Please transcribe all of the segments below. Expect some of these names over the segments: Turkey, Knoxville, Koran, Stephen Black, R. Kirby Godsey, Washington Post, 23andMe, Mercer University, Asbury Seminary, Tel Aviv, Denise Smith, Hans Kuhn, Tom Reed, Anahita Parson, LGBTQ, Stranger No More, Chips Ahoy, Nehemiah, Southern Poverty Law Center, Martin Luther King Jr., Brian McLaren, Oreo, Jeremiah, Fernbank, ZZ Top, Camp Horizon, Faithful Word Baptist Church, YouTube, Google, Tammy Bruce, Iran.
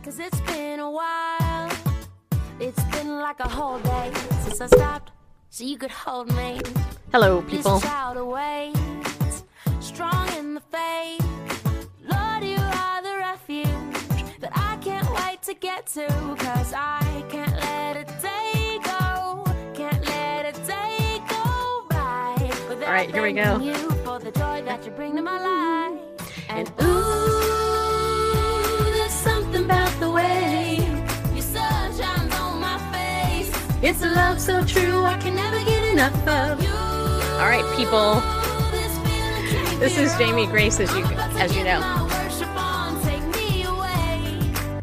Because it's been a while, it's been like a whole day since I stopped so you could hold me. Hello, people. This child awaits, strong in the faith. Lord, you are the refuge that I can't wait to get to, because I can't let a day go, can't let a day go by. All right, here we go. You for the joy that you bring to my life. And ooh, there's something about the way your sun shines on my face. It's a love so true I can never get enough of. All right, people. This is Jamie Grace, as you know.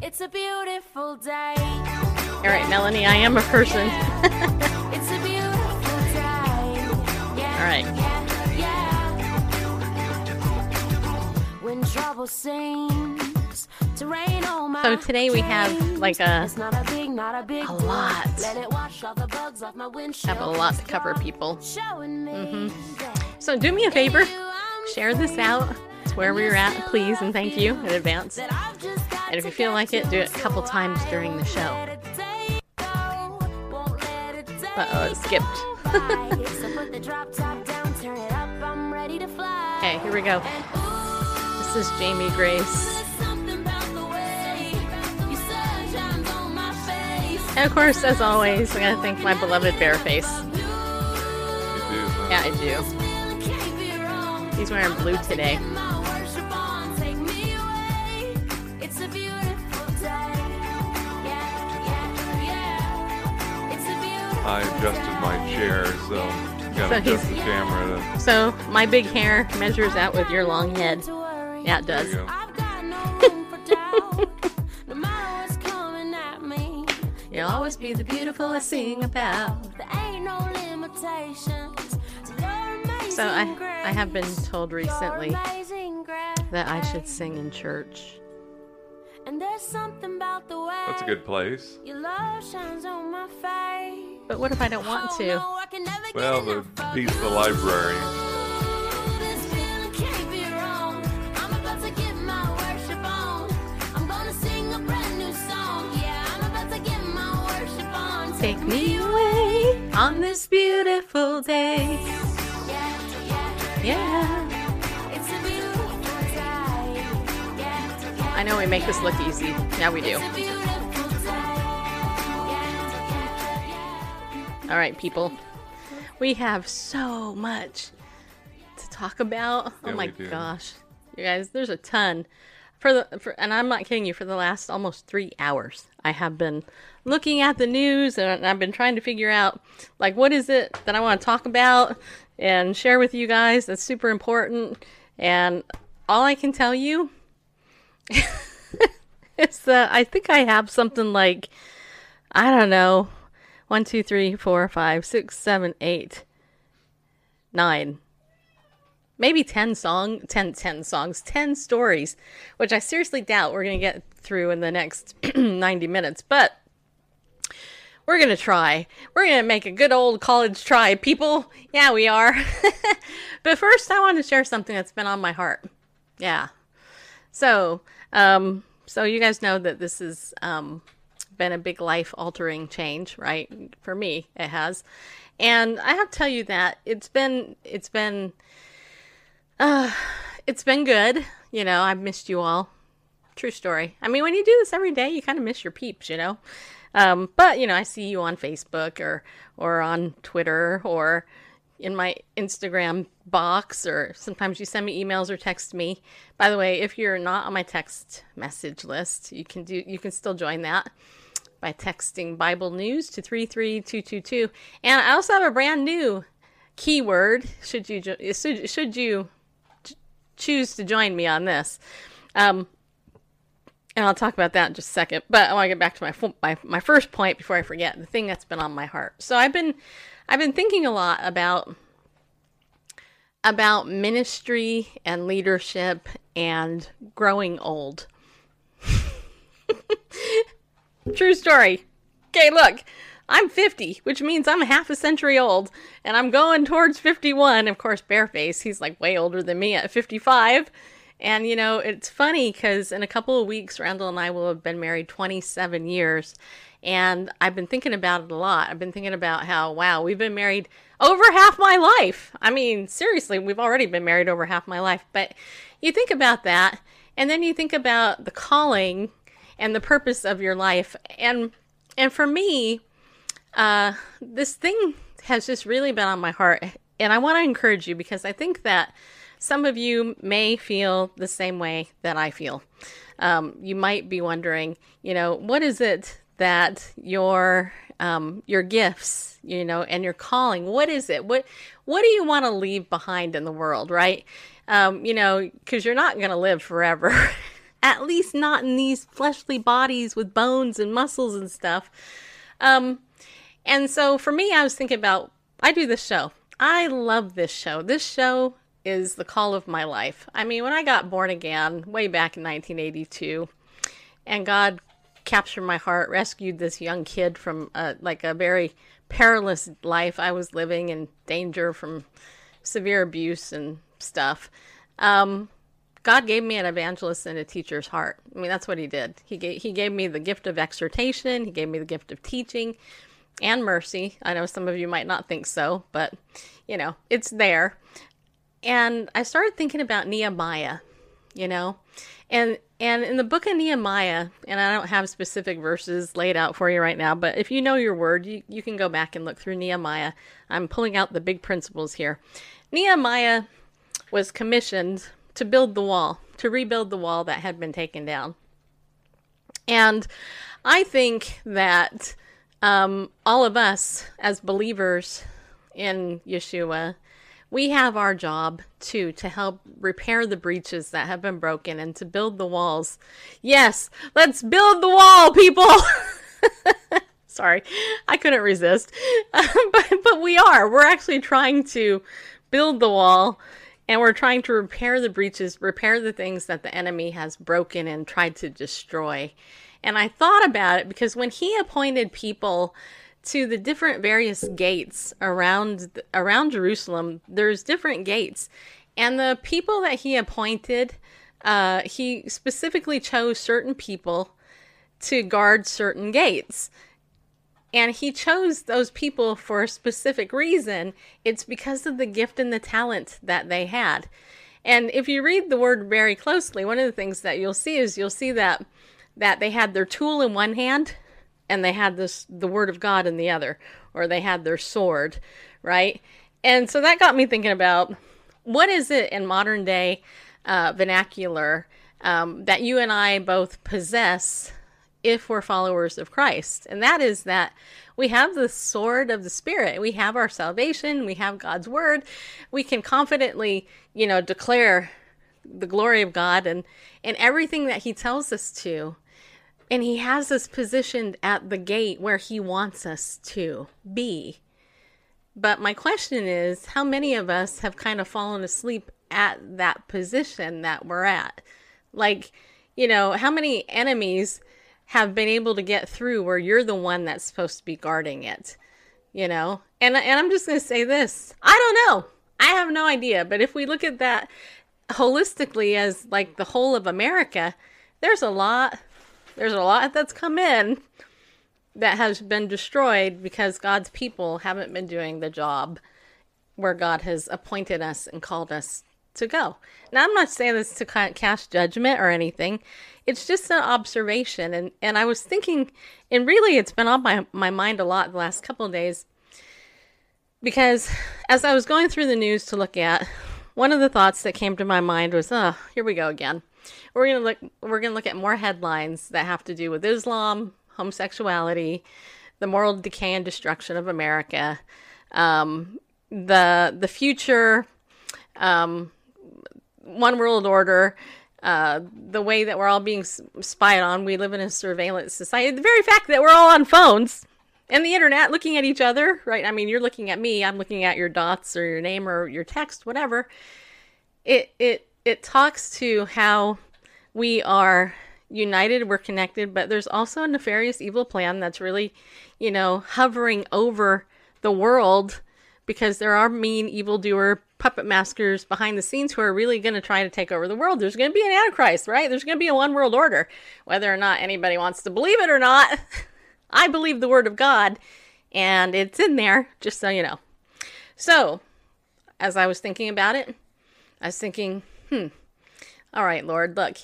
It's a beautiful day. All right, Melanie, I am a person. It's a beautiful day. All right. When trouble seems to rain on my. So today we have like a lot. Have a lot to cover, people. Mm-hmm. So do me a favor. Share this out. It's where we're at, please, and thank you in advance. And if you feel like it, do it a couple times during the show. Uh-oh, it skipped. Okay, here we go. This is Jamie Grace. And of course, as always, I gotta thank my beloved Bareface. You do. Yeah, I do. He's wearing blue today. I adjusted my chair, so adjust the camera. So my big hair measures out with your long head. Yeah, it does. You'll always be the beautiful I sing about. There ain't no limitations. So I have been told recently that I should sing in church. That's a good place. But what if I don't want to? Well, the piece of the library. Take me away on this beautiful day. Yeah. It's a beautiful day. Yeah. I know we make this look easy. Yeah, we do. All right, people. We have so much to talk about. Yeah, oh my gosh. You guys, there's a ton. And I'm not kidding you, for the last almost 3 hours, I have been looking at the news and I've been trying to figure out, like, what is it that I want to talk about and share with you guys that's super important. And all I can tell you is that I think I have something like, I don't know, 1, 2, 3, 4, 5, 6, 7, 8, 9. Maybe 10 stories, which I seriously doubt we're going to get through in the next 90 minutes. But we're going to try. We're going to make a good old college try, people. Yeah, we are. But first, I want to share something that's been on my heart. Yeah. So you guys know that this has been a big life-altering change, right? For me, it has. And I have to tell you that it's been good. You know, I've missed you all. True story. I mean, when you do this every day, you kind of miss your peeps, you know? But, you know, I see you on Facebook or on Twitter or in my Instagram box, or sometimes you send me emails or text me. By the way, if you're not on my text message list, you can still join that by texting Bible News to 33222. And I also have a brand new keyword, should you choose to join me on this. And I'll talk about that in just a second. But I want to get back to my first point before I forget, the thing that's been on my heart. So I've been thinking a lot about ministry and leadership and growing old. True story. Okay, look, I'm 50, which means I'm half a century old, and I'm going towards 51. Of course, Bareface, he's like way older than me at 55. And, you know, it's funny because in a couple of weeks, Randall and I will have been married 27 years. And I've been thinking about it a lot. I've been thinking about how, wow, we've been married over half my life. I mean, seriously, we've already been married over half my life. But you think about that, and then you think about the calling and the purpose of your life. And for me, this thing has just really been on my heart. And I want to encourage you because I think that some of you may feel the same way that I feel. You might be wondering, you know, what is it that your gifts, you know, and your calling, what is it? What do you want to leave behind in the world, right? You know, because you're not going to live forever, at least not in these fleshly bodies with bones and muscles and stuff. And so for me, I was thinking about, I do this show. I love this show. This show is the call of my life. I mean, when I got born again way back in 1982 and God captured my heart, rescued this young kid from a very perilous life I was living in, danger from severe abuse and stuff. God gave me an evangelist and a teacher's heart. I mean, that's what he did. He gave me the gift of exhortation. He gave me the gift of teaching and mercy. I know some of you might not think so, but you know, it's there. And I started thinking about Nehemiah, you know, and in the book of Nehemiah, and I don't have specific verses laid out for you right now, but if you know your word, you can go back and look through Nehemiah. I'm pulling out the big principles here. Nehemiah was commissioned to build the wall, to rebuild the wall that had been taken down. And I think that all of us as believers in Yeshua, we have our job, too, to help repair the breaches that have been broken and to build the walls. Yes, let's build the wall, people! Sorry, I couldn't resist. But we are. We're actually trying to build the wall, and we're trying to repair the breaches, repair the things that the enemy has broken and tried to destroy. And I thought about it because when he appointed people to the different various gates around Jerusalem, there's different gates. And the people that he appointed, he specifically chose certain people to guard certain gates. And he chose those people for a specific reason. It's because of the gift and the talent that they had. And if you read the word very closely, one of the things that you'll see is that they had their tool in one hand, and they had the word of God in the other, or they had their sword, right? And so that got me thinking about, what is it in modern day vernacular that you and I both possess if we're followers of Christ? And that is that we have the sword of the Spirit. We have our salvation. We have God's word. We can confidently, you know, declare the glory of God and everything that he tells us to. And he has us positioned at the gate where he wants us to be. But my question is, how many of us have kind of fallen asleep at that position that we're at? Like, you know, how many enemies have been able to get through where you're the one that's supposed to be guarding it, you know? And I'm just going to say this. I don't know. I have no idea. But if we look at that holistically as like the whole of America, there's a lot that's come in that has been destroyed because God's people haven't been doing the job where God has appointed us and called us to go. Now, I'm not saying this to cast judgment or anything. It's just an observation. And I was thinking, and really it's been on my mind a lot the last couple of days, because as I was going through the news to look at, one of the thoughts that came to my mind was, oh, here we go again. We're going to look at more headlines that have to do with Islam, homosexuality, the moral decay and destruction of America, the future, one world order, the way that we're all being spied on. We live in a surveillance society. The very fact that we're all on phones and the internet looking at each other, right? I mean, you're looking at me, I'm looking at your dots or your name or your text, whatever. It talks to how we are united, we're connected, but there's also a nefarious evil plan that's really, you know, hovering over the world, because there are mean, evildoer, puppet masters behind the scenes who are really going to try to take over the world. There's going to be an Antichrist, right? There's going to be a one world order, whether or not anybody wants to believe it or not. I believe the word of God, and it's in there, just so you know. So, as I was thinking about it, I was thinking, all right, Lord, look,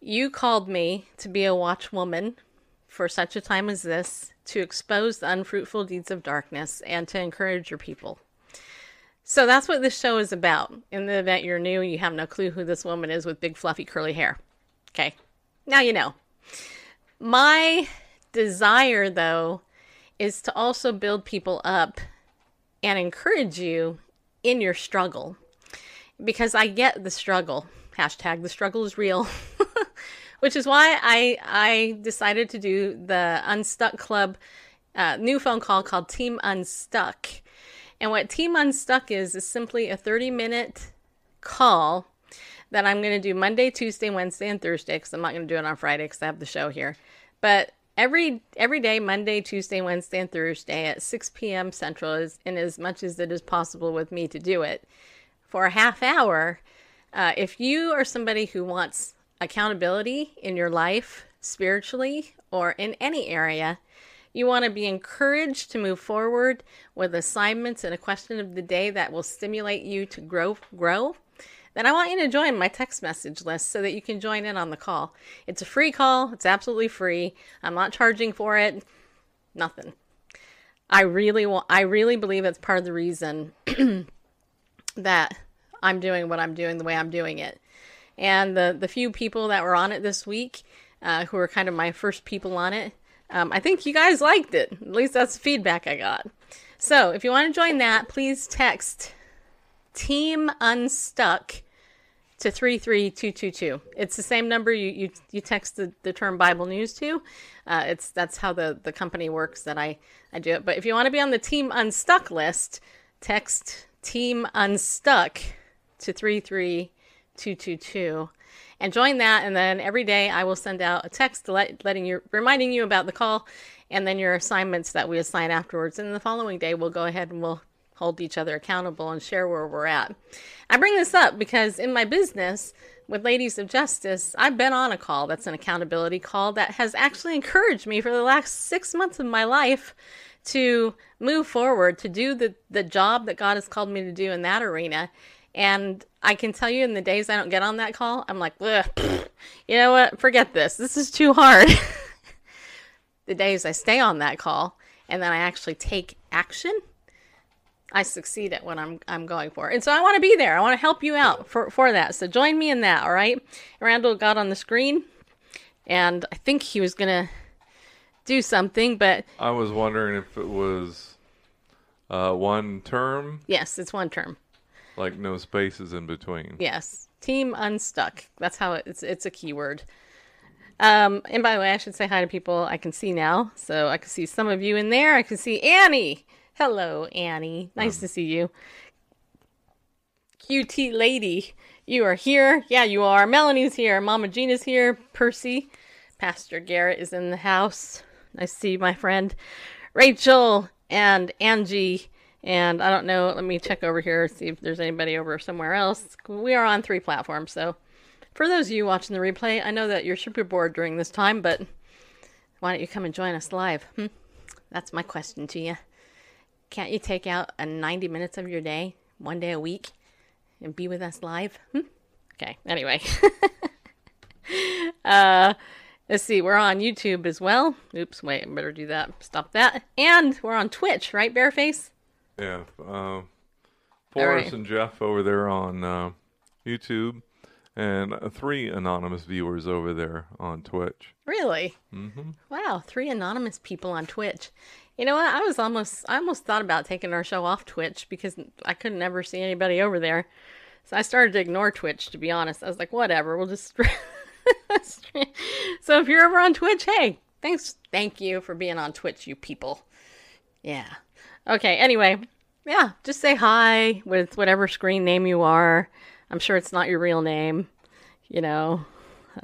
you called me to be a watchwoman for such a time as this, to expose the unfruitful deeds of darkness and to encourage your people. So that's what this show is about. In the event you're new, you have no clue who this woman is with big, fluffy, curly hair. Okay, now you know. My desire, though, is to also build people up and encourage you in your struggle, because I get the struggle. Hashtag the struggle is real, which is why I decided to do the Unstuck Club new phone call called Team Unstuck. And what Team Unstuck is simply a 30-minute call that I'm going to do Monday, Tuesday, Wednesday, and Thursday, because I'm not going to do it on Friday because I have the show here. But every day, Monday, Tuesday, Wednesday, and Thursday at 6 p.m. Central, in as much as it is possible with me to do it, for a half hour. If you are somebody who wants accountability in your life, spiritually, or in any area, you want to be encouraged to move forward with assignments and a question of the day that will stimulate you to grow, then I want you to join my text message list so that you can join in on the call. It's a free call. It's absolutely free. I'm not charging for it. Nothing. I really believe it's part of the reason that I'm doing what I'm doing the way I'm doing it. And the few people that were on it this week, who were kind of my first people on it, I think you guys liked it. At least that's the feedback I got. So if you want to join that, please text Team Unstuck to 33222. It's the same number you text the term Bible News to. That's how the company works that I do it. But if you want to be on the Team Unstuck list, text Team Unstuck to 33222 and join that, and then every day I will send out a text reminding you about the call, and then your assignments that we assign afterwards, and the following day we'll go ahead and we'll hold each other accountable and share where we're at. I bring this up because in my business with Ladies of Justice, I've been on a call that's an accountability call that has actually encouraged me for the last 6 months of my life to move forward, to do the job that God has called me to do in that arena. And I can tell you, in the days I don't get on that call, I'm like, you know what? Forget this. This is too hard. The days I stay on that call and then I actually take action, I succeed at what I'm going for. And so I want to be there. I want to help you out for that. So join me in that, all right? Randall got on the screen, and I think he was going to do something, but I was wondering if it was one term. Yes, it's one term. Like no spaces in between. Yes. Team Unstuck. That's how it's a keyword. And by the way, I should say hi to people I can see now. So I can see some of you in there. I can see Annie. Hello, Annie. Nice to see you. QT Lady, you are here. Yeah, you are. Melanie's here. Mama Gina's here. Percy. Pastor Garrett is in the house. Nice to see you, my friend. Rachel and Angie. And I don't know, let me check over here, see if there's anybody over somewhere else. We are on 3 platforms, so for those of you watching the replay, I know that you're super bored during this time, but why don't you come and join us live? That's my question to you. Can't you take out 90 minutes of your day, one day a week, and be with us live? Okay, anyway. Let's see, we're on YouTube as well. Oops, wait, I better do that. Stop that. And we're on Twitch, right, Bareface? Yeah, Forrest and Jeff over there on YouTube, and 3 anonymous viewers over there on Twitch. Really? Mm-hmm. Wow, 3 anonymous people on Twitch. You know what? I almost thought about taking our show off Twitch because I could never see anybody over there. So I started to ignore Twitch, to be honest. I was like, whatever, we'll just stream. So if you're ever on Twitch, hey, thanks. Thank you for being on Twitch, you people. Yeah. Okay, anyway. Yeah, just say hi with whatever screen name you are. I'm sure it's not your real name, you know,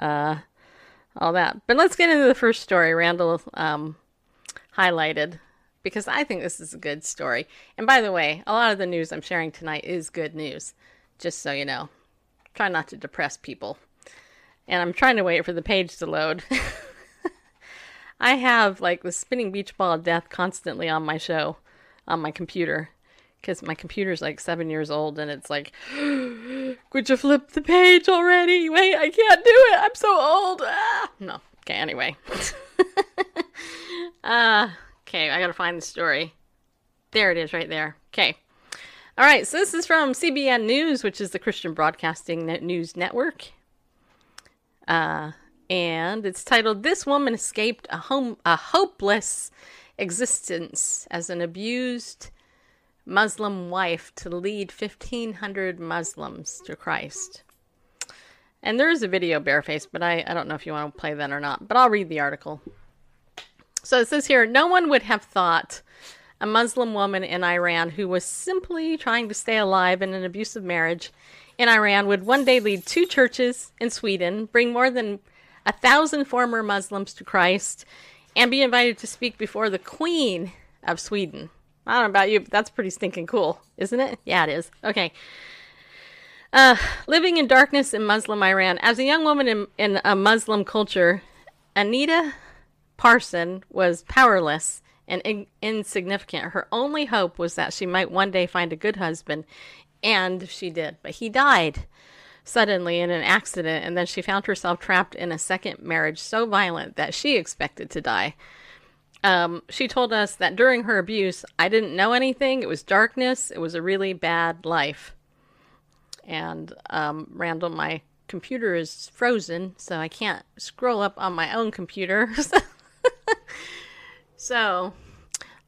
all that. But let's get into the first story Randall highlighted, because I think this is a good story. And by the way, a lot of the news I'm sharing tonight is good news, just so you know. Try not to depress people. And I'm trying to wait for the page to load. I have, like, the spinning beach ball of death constantly on my show, on my computer, because my computer's like 7 years old, and it's like, could you flip the page already? Wait, I can't do it. I'm so old. Ah! No. Okay, anyway. Okay, I gotta find the story. There it is right there. Okay. All right, so this is from CBN News, which is the Christian Broadcasting News Network. And it's titled, This Woman Escaped a Hopeless Existence as an Abused Muslim Wife to Lead 1,500 Muslims to Christ. And there is a video barefaced, but I don't know if you want to play that or not, but I'll read the article. So it says here, no one would have thought a Muslim woman in Iran who was simply trying to stay alive in an abusive marriage in Iran would one day lead two churches in Sweden, bring more than 1,000 former Muslims to Christ, and be invited to speak before the Queen of Sweden. I don't know about you, but that's pretty stinking cool, isn't it? Yeah, it is. Okay. Living in darkness in Muslim Iran. As a young woman in a Muslim culture, Anahita Parson was powerless and insignificant. Her only hope was that she might one day find a good husband, and she did. But he died suddenly in an accident, and then she found herself trapped in a second marriage so violent that she expected to die. She told us that during her abuse, I didn't know anything. It was darkness. It was a really bad life. And Randall, my computer is frozen, so I can't scroll up on my own computer. So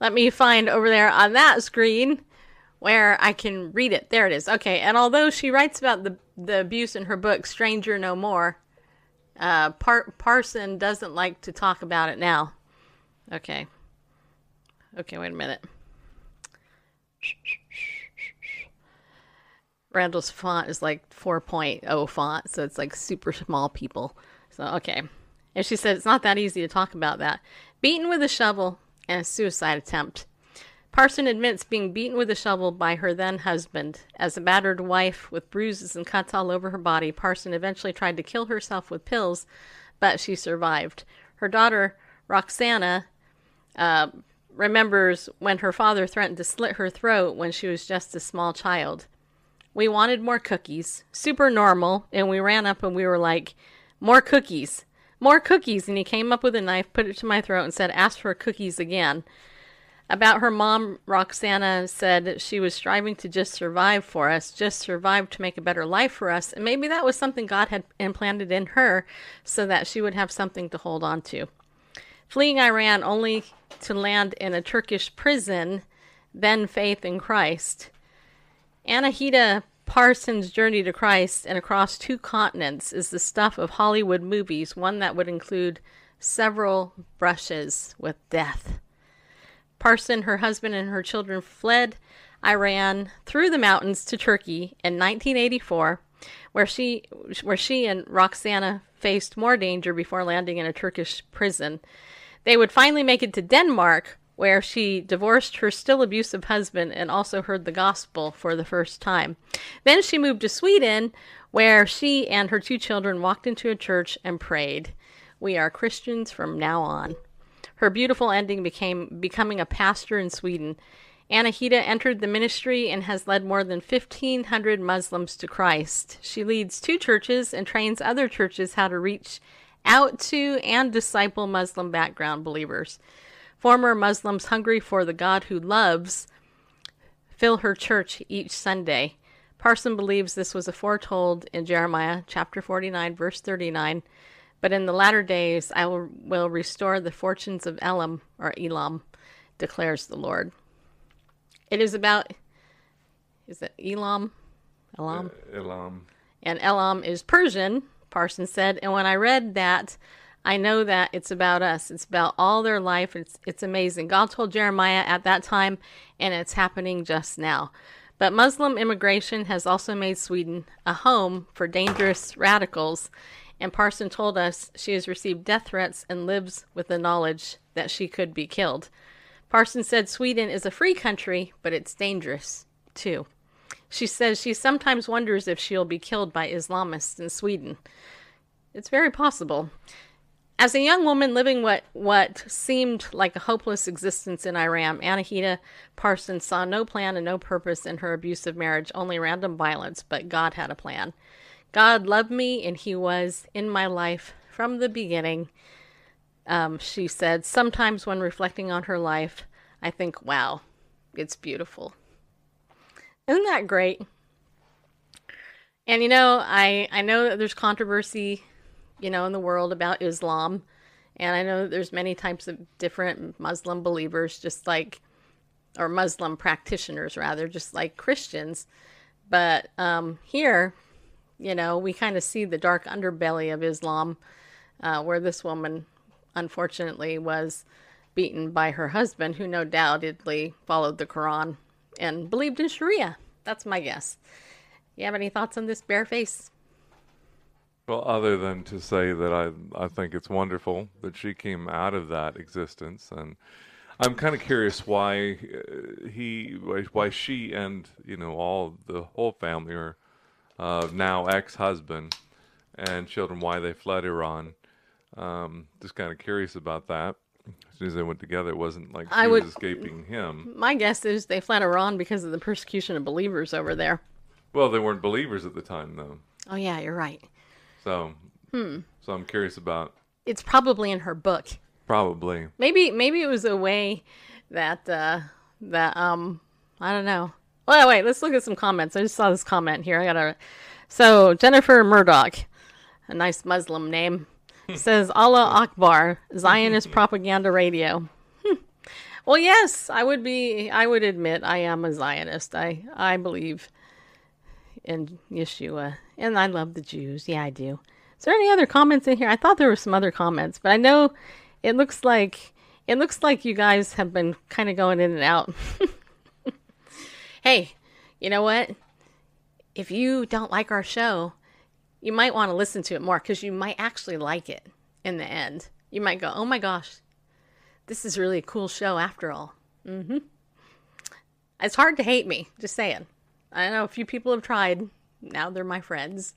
let me find over there on that screen where I can read it. There it is. Okay, and although she writes about the abuse in her book, Stranger No More, Parson doesn't like to talk about it now. Okay. Okay, wait a minute. Randall's font is like 4.0 font, so it's like super small people. So, okay. And she said it's not that easy to talk about that. Beaten with a shovel and a suicide attempt. Parson admits being beaten with a shovel by her then-husband. As a battered wife with bruises and cuts all over her body, Parson eventually tried to kill herself with pills, but she survived. Her daughter, Roxana, remembers when her father threatened to slit her throat when she was just a small child. We wanted more cookies. Super normal. And we ran up and we were like, more cookies. More cookies. And he came up with a knife, put it to my throat, and said, ask for cookies again. About her mom, Roxana said she was striving to just survive for us, just survive to make a better life for us. And maybe that was something God had implanted in her so that she would have something to hold on to. Fleeing Iran only to land in a Turkish prison, then faith in Christ. Anahita Parson's journey to Christ and across two continents is the stuff of Hollywood movies, one that would include several brushes with death. Parson, her husband, and her children fled Iran through the mountains to Turkey in 1984, where she and Roxana faced more danger before landing in a Turkish prison. They would finally make it to Denmark, where she divorced her still abusive husband and also heard the gospel for the first time. Then she moved to Sweden, where she and her two children walked into a church and prayed. We are Christians from now on. Her beautiful ending became becoming a pastor in Sweden. Anahita entered the ministry and has led more than 1,500 Muslims to Christ. She leads two churches and trains other churches how to reach out to and disciple Muslim background believers. Former Muslims hungry for the God who loves fill her church each Sunday. Parson believes this was foretold in Jeremiah chapter 49, verse 39. But in the latter days I will restore the fortunes of Elam, or Elam, declares the Lord. It is about, is it Elam? Elam. Elam. And Elam is Persian, Parson said. And when I read that, I know that it's about us. It's about all their life. It's amazing. God told Jeremiah at that time, and it's happening just now. But Muslim immigration has also made Sweden a home for dangerous radicals. And Parson told us she has received death threats and lives with the knowledge that she could be killed. Parson said Sweden is a free country, but it's dangerous, too. She says she sometimes wonders if she'll be killed by Islamists in Sweden. It's very possible. As a young woman living what seemed like a hopeless existence in Iran, Anahita Parson saw no plan and no purpose in her abusive marriage, only random violence, but God had a plan. God loved me, and He was in my life from the beginning. She said, sometimes when reflecting on her life, I think, wow, it's beautiful. Isn't that great? And, you know, I know that there's controversy, you know, in the world about Islam. And I know that there's many types of different Muslim believers, just like, or Muslim practitioners, rather, just like Christians. But here, you know, we kind of see the dark underbelly of Islam, where this woman, unfortunately, was beaten by her husband, who no doubtedly followed the Quran and believed in Sharia. That's my guess. You have any thoughts on this Bareface? Well, other than to say that I think it's wonderful that she came out of that existence, and I'm kind of curious why she and, you know, the whole family, or now ex-husband and children, why they fled Iran. Just kind of curious about that. As soon as they went together, it wasn't like she was escaping him. My guess is they fled Iran because of the persecution of believers over there. Well, they weren't believers at the time, though. Oh, yeah, you're right. So I'm curious about... It's probably in her book. Probably. Maybe it was a way that, I don't know. Well, wait, let's look at some comments. I just saw this comment here. So, Jennifer Murdoch, a nice Muslim name, says, Allah Akbar, Zionist propaganda radio. Well, yes, I would admit I am a Zionist. I believe in Yeshua, and I love the Jews. Yeah, I do. Is there any other comments in here? I thought there were some other comments, but I know it looks like you guys have been kind of going in and out. Hey, you know what? If you don't like our show, you might want to listen to it more, because you might actually like it in the end. You might go, oh my gosh, this is really a cool show after all. Mm-hmm. It's hard to hate me, just saying. I know a few people have tried. Now they're my friends.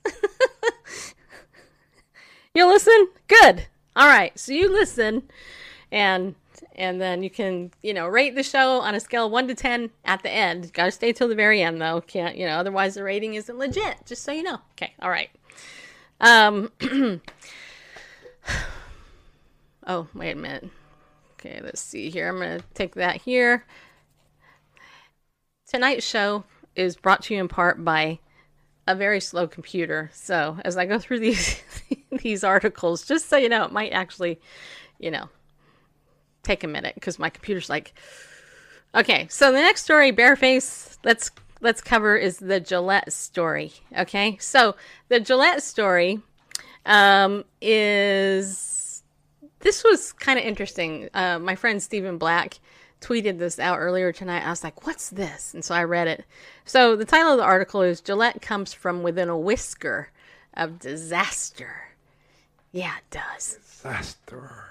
You listen? Good. All right. So you listen, and then you can, you know, rate the show on a scale of 1 to 10 at the end. Got to stay till the very end, though. Can't, you know, otherwise the rating isn't legit. Just so you know. Okay. All right. Oh, wait a minute. Okay, let's see here. I'm going to take that here. Tonight's show is brought to you in part by a very slow computer. So as I go through these these articles, just so you know, it might actually, you know, take a minute, because my computer's like... Okay, so the next story, Bareface, let's cover, is the Gillette story. Okay, so the Gillette story is... This was kind of interesting. My friend Stephen Black tweeted this out earlier tonight. I was like, what's this? And so I read it. So the title of the article is, Gillette comes from within a whisker of disaster. Yeah, it does. Disaster.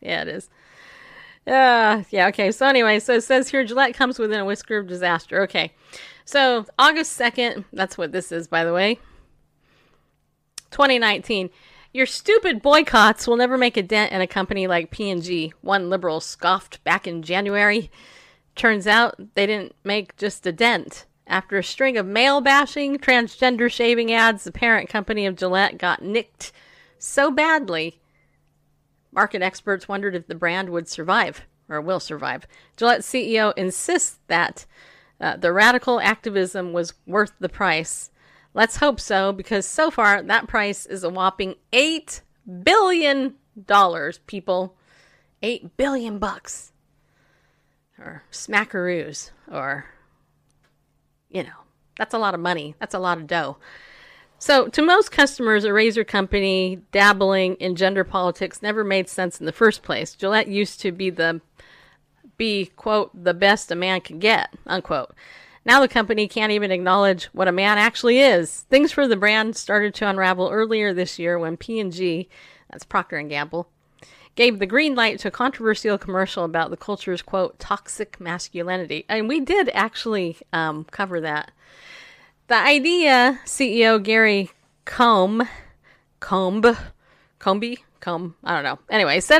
Yeah, it is. Yeah, okay. So anyway, so it says here, Gillette comes within a whisker of disaster. Okay. So August 2nd, that's what this is, by the way, 2019. Your stupid boycotts will never make a dent in a company like P&G, one liberal scoffed back in January. Turns out they didn't make just a dent. After a string of male bashing, transgender shaving ads, the parent company of Gillette got nicked so badly, market experts wondered if the brand would survive, or will survive. Gillette CEO insists that the radical activism was worth the price. Let's hope so, because so far that price is a whopping $8 billion, people. $8 billion. Or smackaroos, or, you know, That's a lot of money. That's a lot of dough. So to most customers, a razor company dabbling in gender politics never made sense in the first place. Gillette used to be, quote, the best a man can get, unquote. Now the company can't even acknowledge what a man actually is. Things for the brand started to unravel earlier this year when P&G, that's Procter & Gamble, gave the green light to a controversial commercial about the culture's, quote, toxic masculinity. And we did actually cover that. The idea, CEO Gary Combe said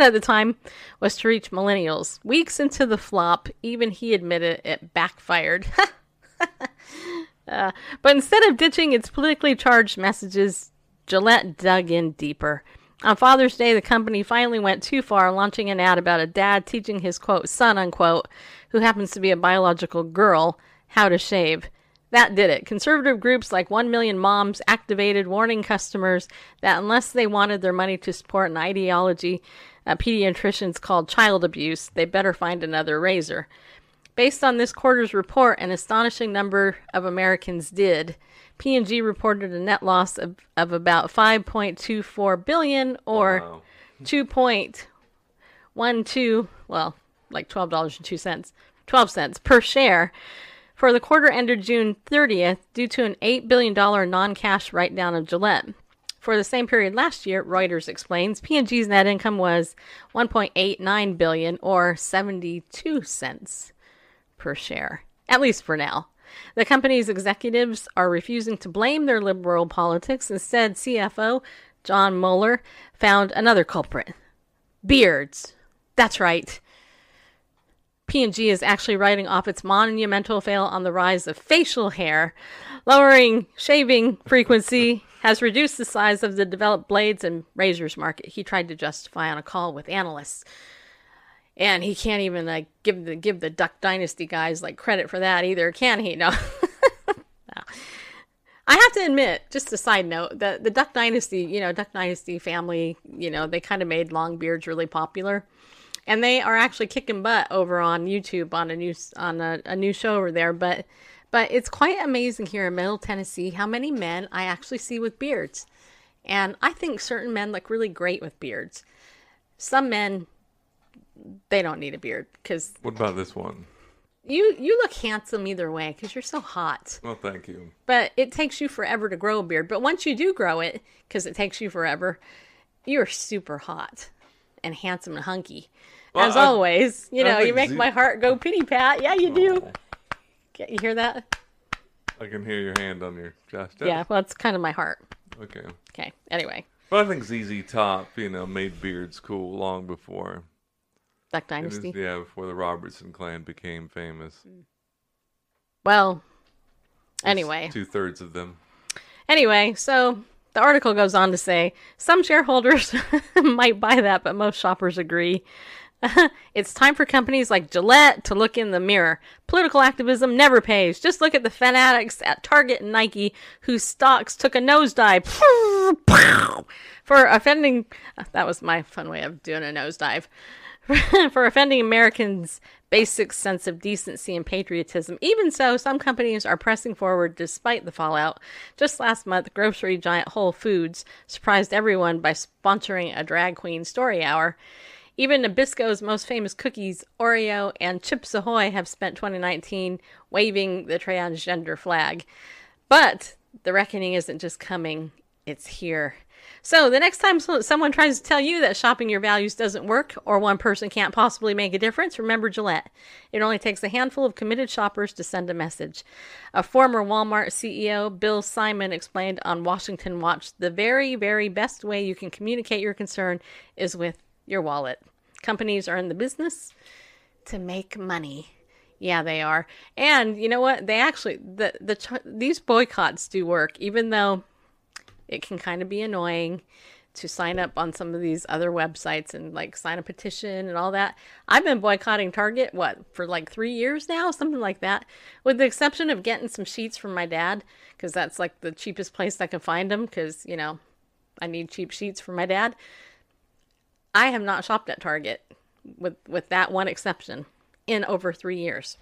at the time, was to reach millennials. Weeks into the flop, even he admitted it backfired. But instead of ditching its politically charged messages, Gillette dug in deeper. On Father's Day, the company finally went too far, launching an ad about a dad teaching his, quote, son, unquote, who happens to be a biological girl, how to shave. That did it. Conservative groups like 1 Million Moms activated, warning customers that unless they wanted their money to support an ideology pediatricians called child abuse, they better find another razor. Based on this quarter's report, an astonishing number of Americans did. P&G reported a net loss of about $5.24 billion or $12.02 per share for the quarter ended June 30th due to an $8 billion non-cash write-down of Gillette. For the same period last year, Reuters explains, P&G's net income was $1.89 billion or 72 cents per share, at least for now. The company's executives are refusing to blame their liberal politics. Instead, CFO John Mueller found another culprit. Beards. That's right. P&G is actually writing off its monumental fail on the rise of facial hair. Lowering shaving frequency has reduced the size of the developed blades and razors market. He tried to justify on a call with analysts. And he can't even give the Duck Dynasty guys like credit for that either, can he? No. No. I have to admit, just a side note, that the Duck Dynasty family, they kind of made long beards really popular. And they are actually kicking butt over on YouTube on a new show over there. But it's quite amazing here in Middle Tennessee how many men I actually see with beards. And I think certain men look really great with beards. Some men, they don't need a beard. Cause what about this one? You look handsome either way because you're so hot. Well, thank you. But it takes you forever to grow a beard. But once you do grow it, because it takes you forever, you're super hot and handsome and hunky. Well, as always, you make my heart go pity pat. Yeah, you do. Aww. You hear that? I can hear your hand on your chest. Yeah, well, it's kind of my heart. Okay. Anyway. Well, I think ZZ Top, made beards cool long before Duck Dynasty. Before the Robertson clan became famous. Well, anyway. 2/3 of them. Anyway, so the article goes on to say, some shareholders might buy that, but most shoppers agree. It's time for companies like Gillette to look in the mirror. Political activism never pays. Just look at the fanatics at Target and Nike whose stocks took a nosedive for offending... That was my fun way of doing a nosedive. For offending Americans' basic sense of decency and patriotism. Even so, some companies are pressing forward despite the fallout. Just last month, grocery giant Whole Foods surprised everyone by sponsoring a drag queen story hour. Even Nabisco's most famous cookies, Oreo and Chips Ahoy, have spent 2019 waving the transgender flag. But the reckoning isn't just coming, it's here. So the next time someone tries to tell you that shopping your values doesn't work or one person can't possibly make a difference, remember Gillette. It only takes a handful of committed shoppers to send a message. A former Walmart CEO, Bill Simon, explained on Washington Watch, the very, very best way you can communicate your concern is with your wallet. Companies are in the business to make money. Yeah, they are. And you know what? They actually, these boycotts do work, even though it can kind of be annoying to sign up on some of these other websites and like sign a petition and all that. I've been boycotting Target, for like 3 years now, something like that, with the exception of getting some sheets from my dad, because that's like the cheapest place I can find them, because, I need cheap sheets for my dad. I have not shopped at Target with that one exception in over 3 years.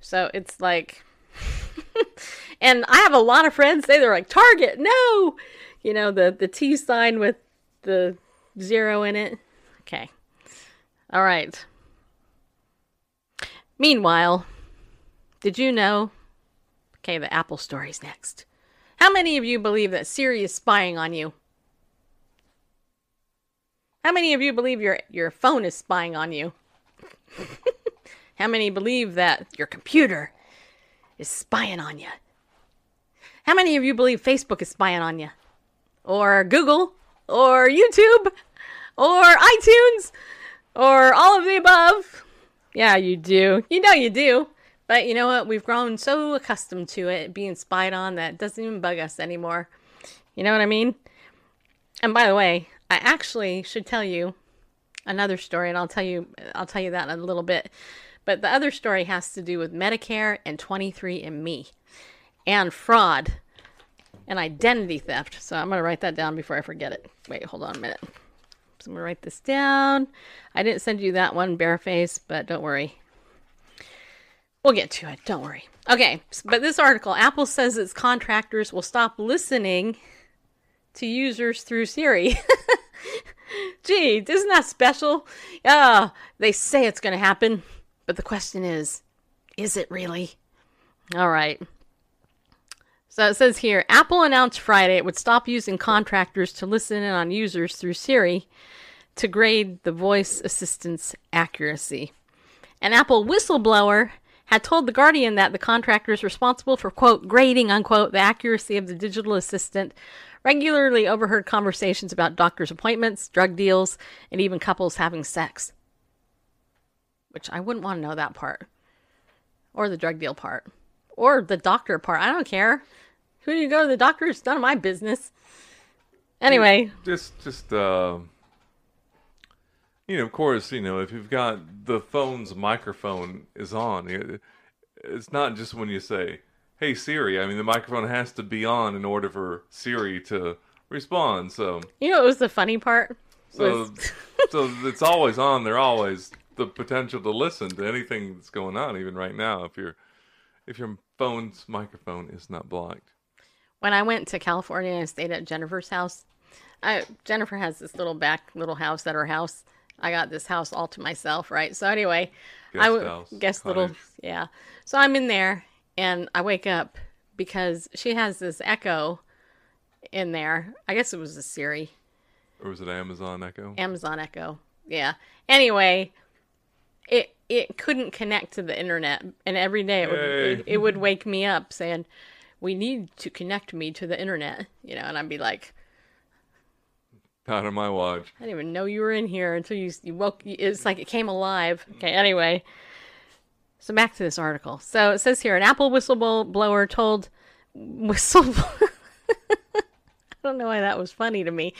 So it's like And I have a lot of friends say they're like, Target, no! You know, the T sign with the zero in it. Okay. All right. Meanwhile, did you know? Okay, the Apple story's next. How many of you believe that Siri is spying on you? How many of you believe your phone is spying on you? How many believe that your computer is spying on you? How many of you believe Facebook is spying on you? Or Google? Or YouTube? Or iTunes? Or all of the above? Yeah, you do. You know you do. But you know what? We've grown so accustomed to it being spied on that it doesn't even bug us anymore. You know what I mean? And by the way, I actually should tell you another story, and I'll tell you that in a little bit. But the other story has to do with Medicare and 23andMe and fraud and identity theft. So I'm going to write that down before I forget it. Wait, hold on a minute. So I'm going to write this down. I didn't send you that one, Bareface, but don't worry. We'll get to it. Don't worry. Okay, but this article, Apple says its contractors will stop listening to users through Siri. Gee, isn't that special? They say it's going to happen. But the question is it really? All right. So it says here, Apple announced Friday it would stop using contractors to listen in on users through Siri to grade the voice assistant's accuracy. An Apple whistleblower had told The Guardian that the contractors responsible for, quote, grading, unquote, the accuracy of the digital assistant regularly overheard conversations about doctor's appointments, drug deals, and even couples having sex. Which I wouldn't want to know that part. Or the drug deal part. Or the doctor part. I don't care. Who do you go to the doctor? It's none of my business. Anyway. Just you know, of course, you know, if you've got the phone's microphone is on, it's not just when you say, hey, Siri. I mean, the microphone has to be on in order for Siri to respond, so. You know what was the funny part? So it's always on. They're always the potential to listen to anything that's going on, even right now, if your phone's microphone is not blocked. When I went to California and stayed at Jennifer's house, Jennifer has this little house at her house. I got this house all to myself, right? So anyway, yeah. So I'm in there and I wake up because she has this Echo in there. I guess it was a Siri. Or was it Amazon Echo? Amazon Echo, yeah. Anyway. It couldn't connect to the internet, and every day it would wake me up saying, "We need to connect me to the internet," you know, and I'd be like, "Out of my watch." I didn't even know you were in here until you woke. It's like it came alive. Okay, anyway, so back to this article. So it says here, an Apple whistleblower told I don't know why that was funny to me.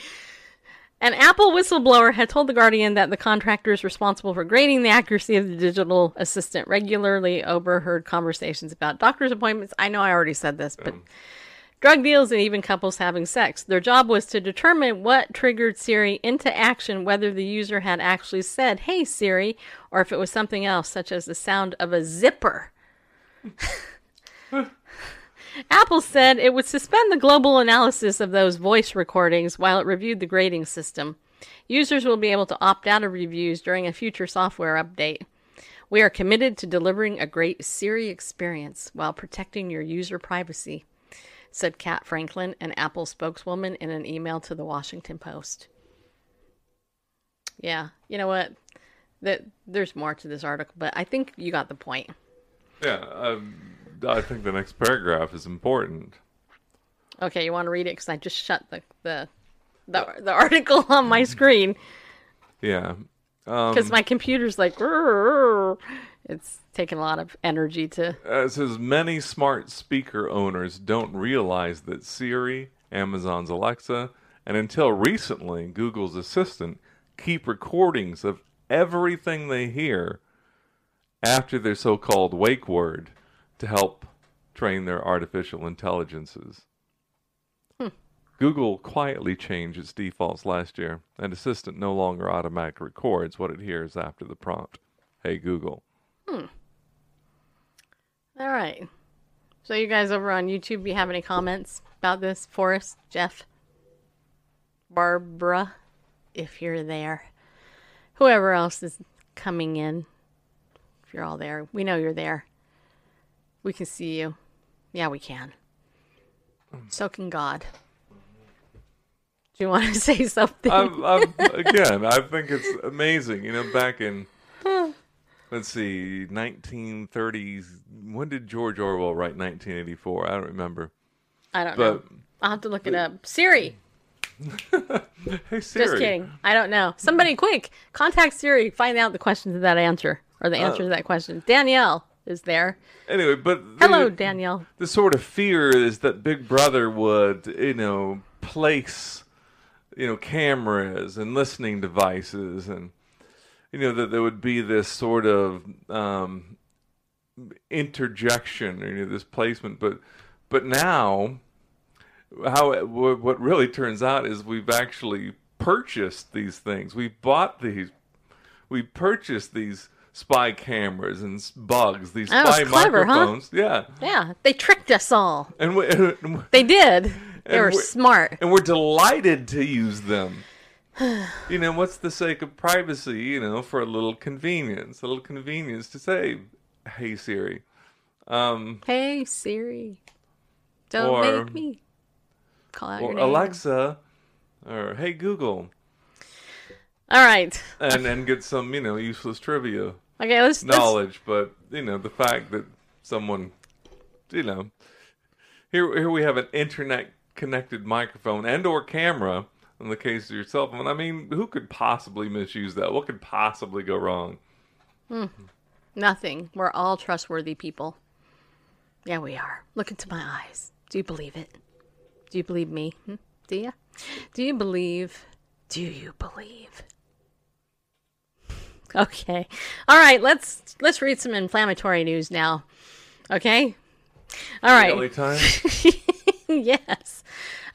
An Apple whistleblower had told The Guardian that the contractors responsible for grading the accuracy of the digital assistant regularly overheard conversations about doctor's appointments. I know I already said this, but drug deals and even couples having sex. Their job was to determine what triggered Siri into action, whether the user had actually said, hey, Siri, or if it was something else, such as the sound of a zipper. Apple said it would suspend the global analysis of those voice recordings while it reviewed the grading system. Users will be able to opt out of reviews during a future software update. We are committed to delivering a great Siri experience while protecting your user privacy, said Kat Franklin, an Apple spokeswoman, in an email to the Washington Post. Yeah, you know what? There's more to this article, but I think you got the point. Yeah, I think the next paragraph is important. Okay, you want to read it? Because I just shut the article on my screen. Yeah. Because my computer's like, it's taking a lot of energy to... It says, many smart speaker owners don't realize that Siri, Amazon's Alexa, and until recently, Google's Assistant, keep recordings of everything they hear after their so-called wake word, to help train their artificial intelligences. Google quietly changed its defaults last year, and Assistant no longer automatically records what it hears after the prompt, hey Google. All right. So you guys over on YouTube, you have any comments about this? Forrest, Jeff, Barbara, if you're there. Whoever else is coming in, if you're all there. We know you're there. We can see you. Yeah, we can. So can God. Do you want to say something? Again, I think it's amazing. You know, back in... Let's see, 1930s. When did George Orwell write 1984? I don't remember. I don't know. I'll have to look it up. Siri. Hey, Siri. Just kidding. I don't know. Somebody quick, contact Siri. Find out the question to that answer or the answer to that question. Danielle is there. Anyway, but... Hello, Danielle. The sort of fear is that Big Brother would, you know, place, you know, cameras and listening devices and... You know, that there would be this sort of interjection, or, you know, this placement. But now, what really turns out is we've actually purchased these things. We purchased these spy cameras and bugs, these spy microphones. Clever, huh? Yeah, they tricked us all. And they did. They were smart. And we're delighted to use them. You know, what's the sake of privacy, you know, for a little convenience to say, hey, Siri. Hey, Siri. Don't make me call out your name. Or Alexa, or hey, Google. All right. And get some, you know, useless trivia knowledge. But, you know, the fact that someone, you know, here we have an internet-connected microphone and or camera. In the case of your cell phone, I mean, who could possibly misuse that? What could possibly go wrong? Nothing. We're all trustworthy people. Yeah, we are. Look into my eyes. Do you believe it? Do you believe me? Do you? Do you believe? Okay. All right. Let's read some inflammatory news now. Okay. All right. Early time. Yes.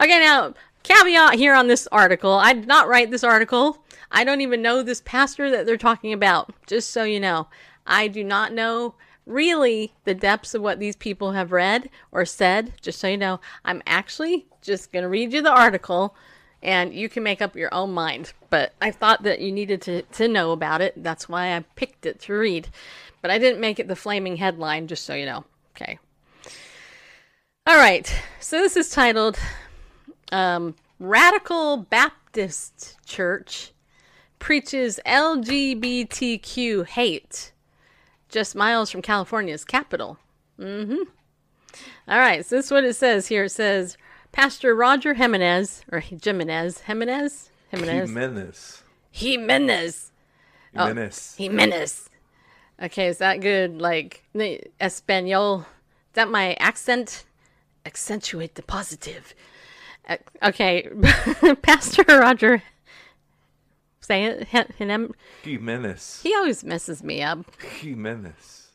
Okay. Now. Caveat here on this article. I did not write this article. I don't even know this pastor that they're talking about. Just so you know. I do not know really the depths of what these people have read or said. Just so you know. I'm actually just going to read you the article and you can make up your own mind. But I thought that you needed to know about it. That's why I picked it to read. But I didn't make it the flaming headline, just so you know. Okay. All right. So this is titled... Radical Baptist Church preaches LGBTQ hate just miles from California's capital. All right, so this is what it says here. It says Pastor Roger Jimenez or Jimenez. Okay, is that good? Like Espanol? Is that my accent? Accentuate the positive. Okay, Pastor Roger, say it. Jimenez. He always messes me up. Jimenez.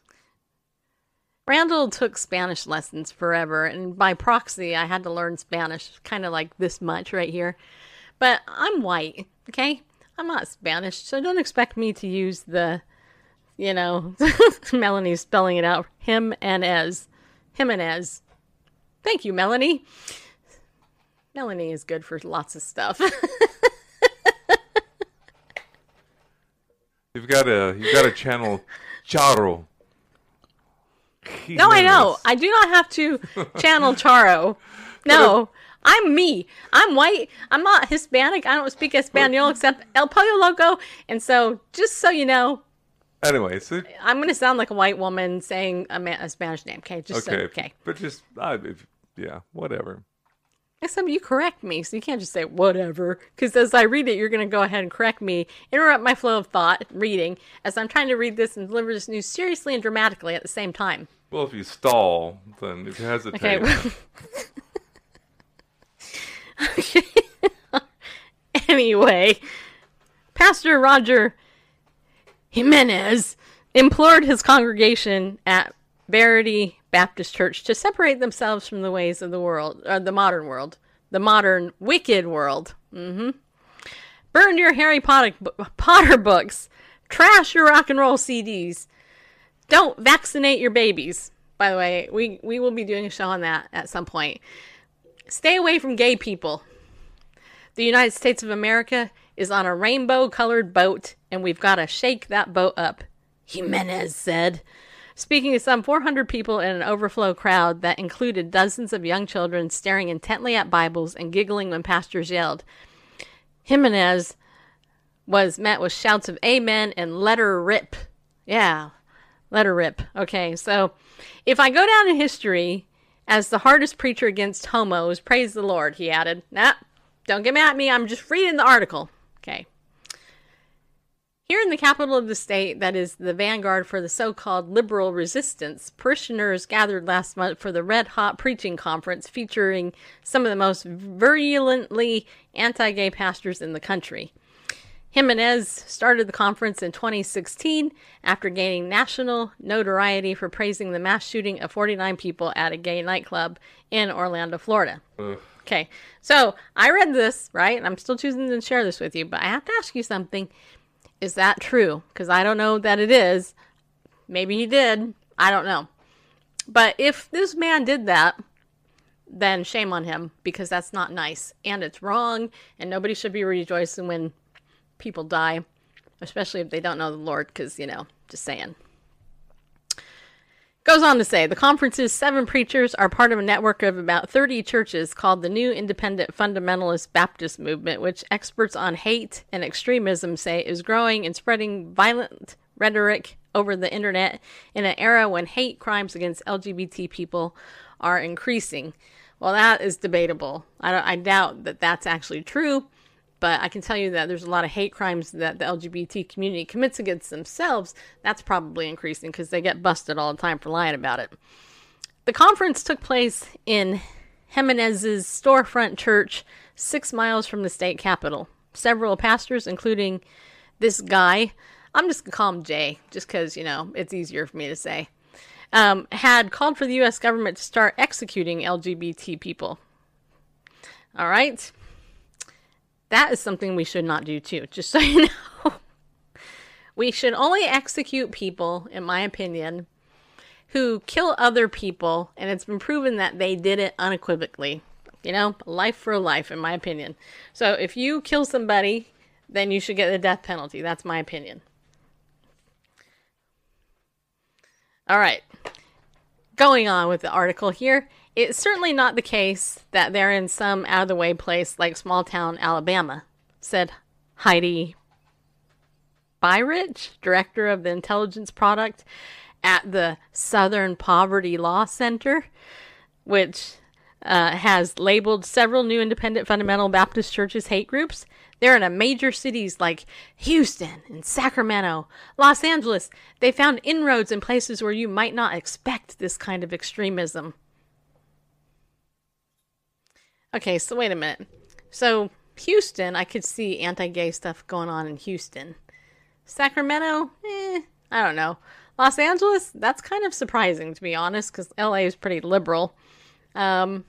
Randall took Spanish lessons forever, and by proxy, I had to learn Spanish, kind of like this much right here. But I'm white, okay? I'm not Spanish, so don't expect me to use the, you know, Melanie's spelling it out. Jimenez. Thank you, Melanie. Melanie is good for lots of stuff. You've got to channel Charo. Jimenez. No, I know. I do not have to channel Charo. No, I'm me. I'm white. I'm not Hispanic. I don't speak Espanol except El Pollo Loco. And so, just so you know. Anyway, so I'm going to sound like a white woman saying a Spanish name. Okay, okay. But just whatever. Except you correct me, so you can't just say whatever, because as I read it, you're going to go ahead and correct me, interrupt my flow of thought, reading, as I'm trying to read this and deliver this news seriously and dramatically at the same time. Well, if you stall, then if you hesitate. Okay. Okay. Anyway, Pastor Roger Jimenez implored his congregation at Verity Baptist Church to separate themselves from the ways of the world, or the modern world, the modern wicked world. Burn your Harry Potter books, trash your rock and roll CDs, don't vaccinate your babies. By the way, we will be doing a show on that at some point. Stay away from gay people. The United States of America is on a rainbow-colored boat, and we've got to shake that boat up, Jimenez said, speaking to some 400 people in an overflow crowd that included dozens of young children staring intently at Bibles and giggling when pastors yelled. Jimenez was met with shouts of amen and let her rip. Yeah, let her rip. Okay, so if I go down in history as the hardest preacher against homos, praise the Lord, he added. Nah, don't get mad at me. I'm just reading the article. Okay. Here in the capital of the state that is the vanguard for the so-called liberal resistance, parishioners gathered last month for the Red Hot Preaching Conference featuring some of the most virulently anti-gay pastors in the country. Jimenez started the conference in 2016 after gaining national notoriety for praising the mass shooting of 49 people at a gay nightclub in Orlando, Florida. Okay, so I read this, right? And I'm still choosing to share this with you, but I have to ask you something. Is that true? Because I don't know that it is. Maybe he did. I don't know. But if this man did that, then shame on him, because that's not nice. And it's wrong, and nobody should be rejoicing when people die, especially if they don't know the Lord, because, you know, just saying. Goes on to say, the conference's 7 preachers are part of a network of about 30 churches called the New Independent Fundamentalist Baptist Movement, which experts on hate and extremism say is growing and spreading violent rhetoric over the internet in an era when hate crimes against LGBT people are increasing. Well, that is debatable. I doubt that that's actually true. But I can tell you that there's a lot of hate crimes that the LGBT community commits against themselves. That's probably increasing because they get busted all the time for lying about it. The conference took place in Jimenez's storefront church, 6 miles from the state capitol. Several pastors, including this guy, I'm just going to call him Jay, just because, you know, it's easier for me to say, had called for the U.S. government to start executing LGBT people. All right. That is something we should not do, too, just so you know. We should only execute people, in my opinion, who kill other people, and it's been proven that they did it unequivocally. You know, life for life, in my opinion. So if you kill somebody, then you should get the death penalty. That's my opinion. All right. Going on with the article here. It's certainly not the case that they're in some out-of-the-way place like small-town Alabama, said Heidi Byrich, director of the intelligence product at the Southern Poverty Law Center, which has labeled several new independent fundamental Baptist churches hate groups. They're in major cities like Houston and Sacramento, Los Angeles. They found inroads in places where you might not expect this kind of extremism. Okay, so wait a minute. So, Houston, I could see anti-gay stuff going on in Houston. Sacramento? I don't know. Los Angeles? That's kind of surprising, to be honest, because LA is pretty liberal. Anyway,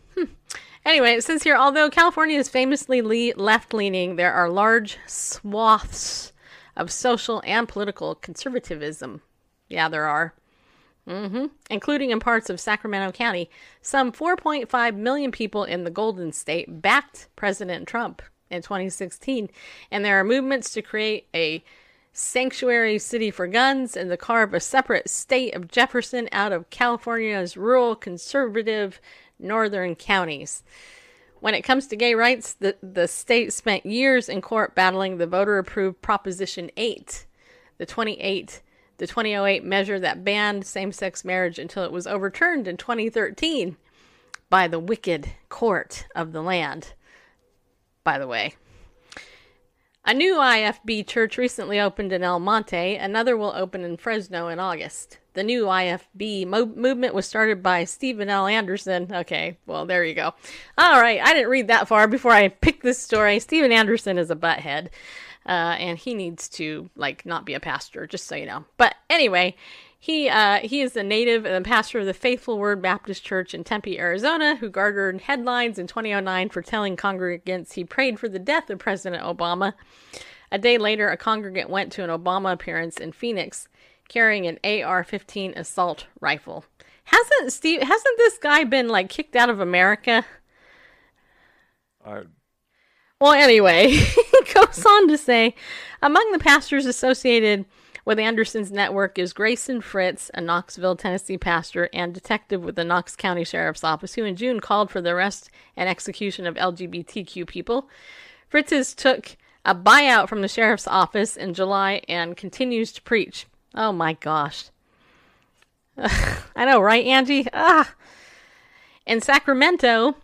it says here, although California is famously left-leaning, there are large swaths of social and political conservatism. Yeah, there are. Including in parts of Sacramento County. Some 4.5 million people in the Golden State backed President Trump in 2016, and there are movements to create a sanctuary city for guns and to carve a separate state of Jefferson out of California's rural conservative northern counties. When it comes to gay rights, the state spent years in court battling the voter-approved Proposition 8, the 2008 measure that banned same-sex marriage until it was overturned in 2013 by the wicked court of the land. By the way, a new IFB church recently opened in El Monte. Another will open in Fresno in August. The new IFB movement was started by Stephen L. Anderson. Okay, well, there you go. All right, I didn't read that far before I picked this story. Stephen Anderson is a butthead. And he needs to, like, not be a pastor, just so you know. But anyway, he is a native and a pastor of the Faithful Word Baptist Church in Tempe, Arizona, who garnered headlines in 2009 for telling congregants he prayed for the death of President Obama. A day later, a congregant went to an Obama appearance in Phoenix carrying an AR-15 assault rifle. Hasn't this guy been like kicked out of America? Well, anyway, he goes on to say, among the pastors associated with Anderson's network is Grayson Fritz, a Knoxville, Tennessee pastor and detective with the Knox County Sheriff's Office, who in June called for the arrest and execution of LGBTQ people. Fritz's took a buyout from the sheriff's office in July and continues to preach. Oh my gosh. I know, right, Angie? Ah. In Sacramento,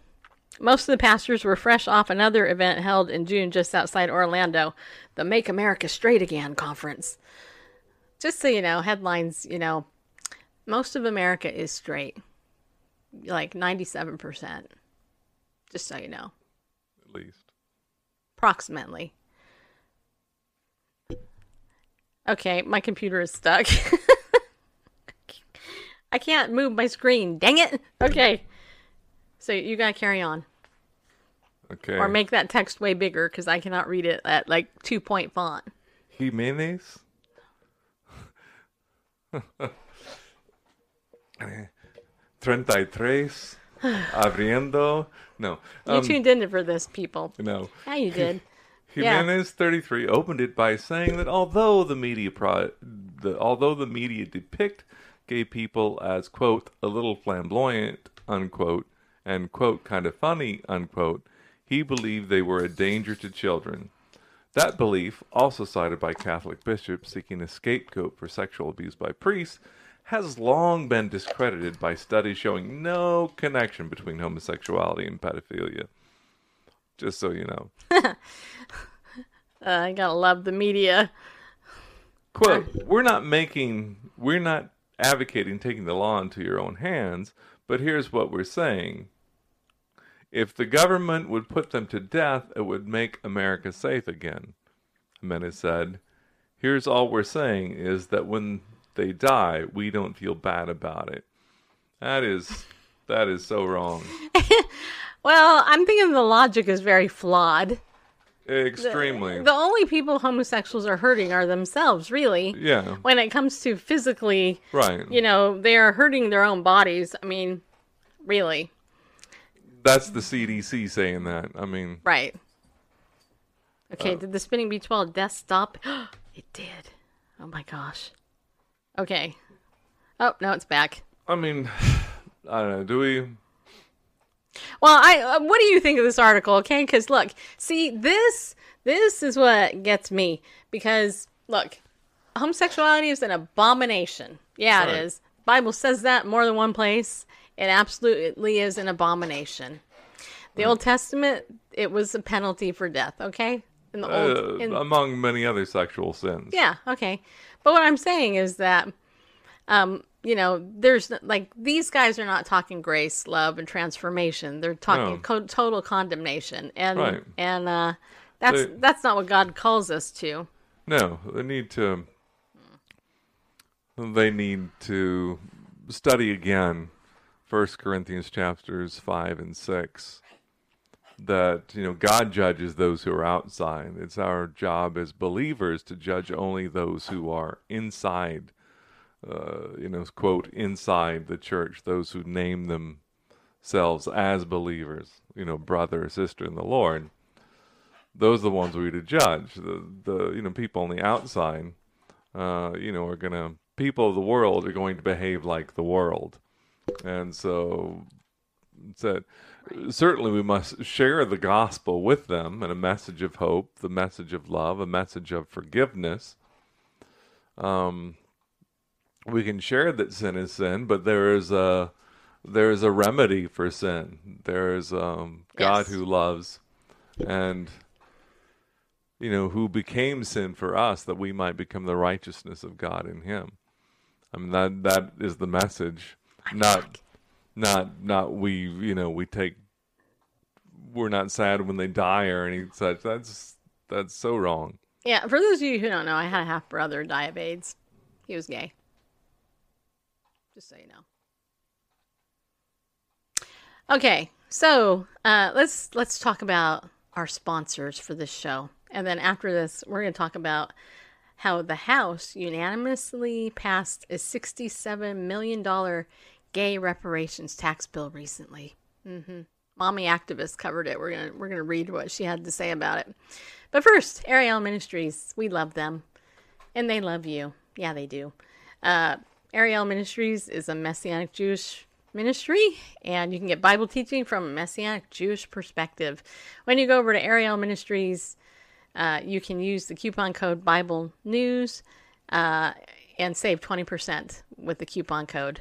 most of the pastors were fresh off another event held in June just outside Orlando, the Make America Straight Again conference. Just so you know, headlines, you know, most of America is straight. Like 97%. Just so you know. At least. Approximately. Okay, my computer is stuck. I can't move my screen. Dang it. Okay. So you got to carry on. Okay. Or make that text way bigger because I cannot read it at like 2-point font. Jimenez? Abriendo. No. You tuned in for this, people. No. Yeah, you did. Jimenez 33 opened it by saying that although the media depict gay people as, quote, a little flamboyant, unquote, and, quote, kind of funny, unquote, he believed they were a danger to children. That belief, also cited by Catholic bishops seeking a scapegoat for sexual abuse by priests, has long been discredited by studies showing no connection between homosexuality and pedophilia. Just so you know. I gotta love the media. Quote, we're not advocating taking the law into your own hands, but here's what we're saying. If the government would put them to death, it would make America safe again. Jimenez said, here's all we're saying is that when they die, we don't feel bad about it. That is so wrong. Well, I'm thinking the logic is very flawed. Extremely. The only people homosexuals are hurting are themselves, really. Yeah. When it comes to physically, right. You know, they are hurting their own bodies. I mean, really. That's the CDC saying that. I mean. Right. Okay, did the spinning B12 death stop? It did. Oh my gosh. Okay. Oh, no, it's back. I mean, I don't know. Do we... Well, what do you think of this article, okay? Because, look, see, this is what gets me. Because, look, homosexuality is an abomination. Yeah, right. It is. The Bible says that more than one place. It absolutely is an abomination. The Old Testament, it was a penalty for death, okay? In the among many other sexual sins. Yeah, okay. But what I'm saying is that... you know, there's like these guys are not talking grace, love, and transformation. They're talking total condemnation, and right. And that's not what God calls us to. No, they need to study again 1 Corinthians chapters 5 and 6. That, you know, God judges those who are outside. It's our job as believers to judge only those who are inside. You know, quote, inside the church, those who name themselves as believers, you know, brother or sister in the Lord, those are the ones we to judge. The you know, people on the outside, you know, people of the world are going to behave like the world. And so it's that certainly we must share the gospel with them and a message of hope, the message of love, a message of forgiveness. We can share that sin is sin, but there is a remedy for sin. There is God who loves, and you know, who became sin for us that we might become the righteousness of God in Him. I mean, that is the message. Not we. You know, we're not sad when they die or any such. That's so wrong. Yeah, for those of you who don't know, I had a half brother die of AIDS. He was gay. Just so you know. Okay, so let's talk about our sponsors for this show, and then after this, we're going to talk about how the House unanimously passed a $67 million gay reparations tax bill recently. Mm-hmm. Mommy activists covered it. We're gonna read what she had to say about it. But first, Ariel Ministries, we love them, and they love you. Yeah, they do. Ariel Ministries is a Messianic Jewish ministry, and you can get Bible teaching from a Messianic Jewish perspective. When you go over to Ariel Ministries, you can use the coupon code Bible News and save 20% with the coupon code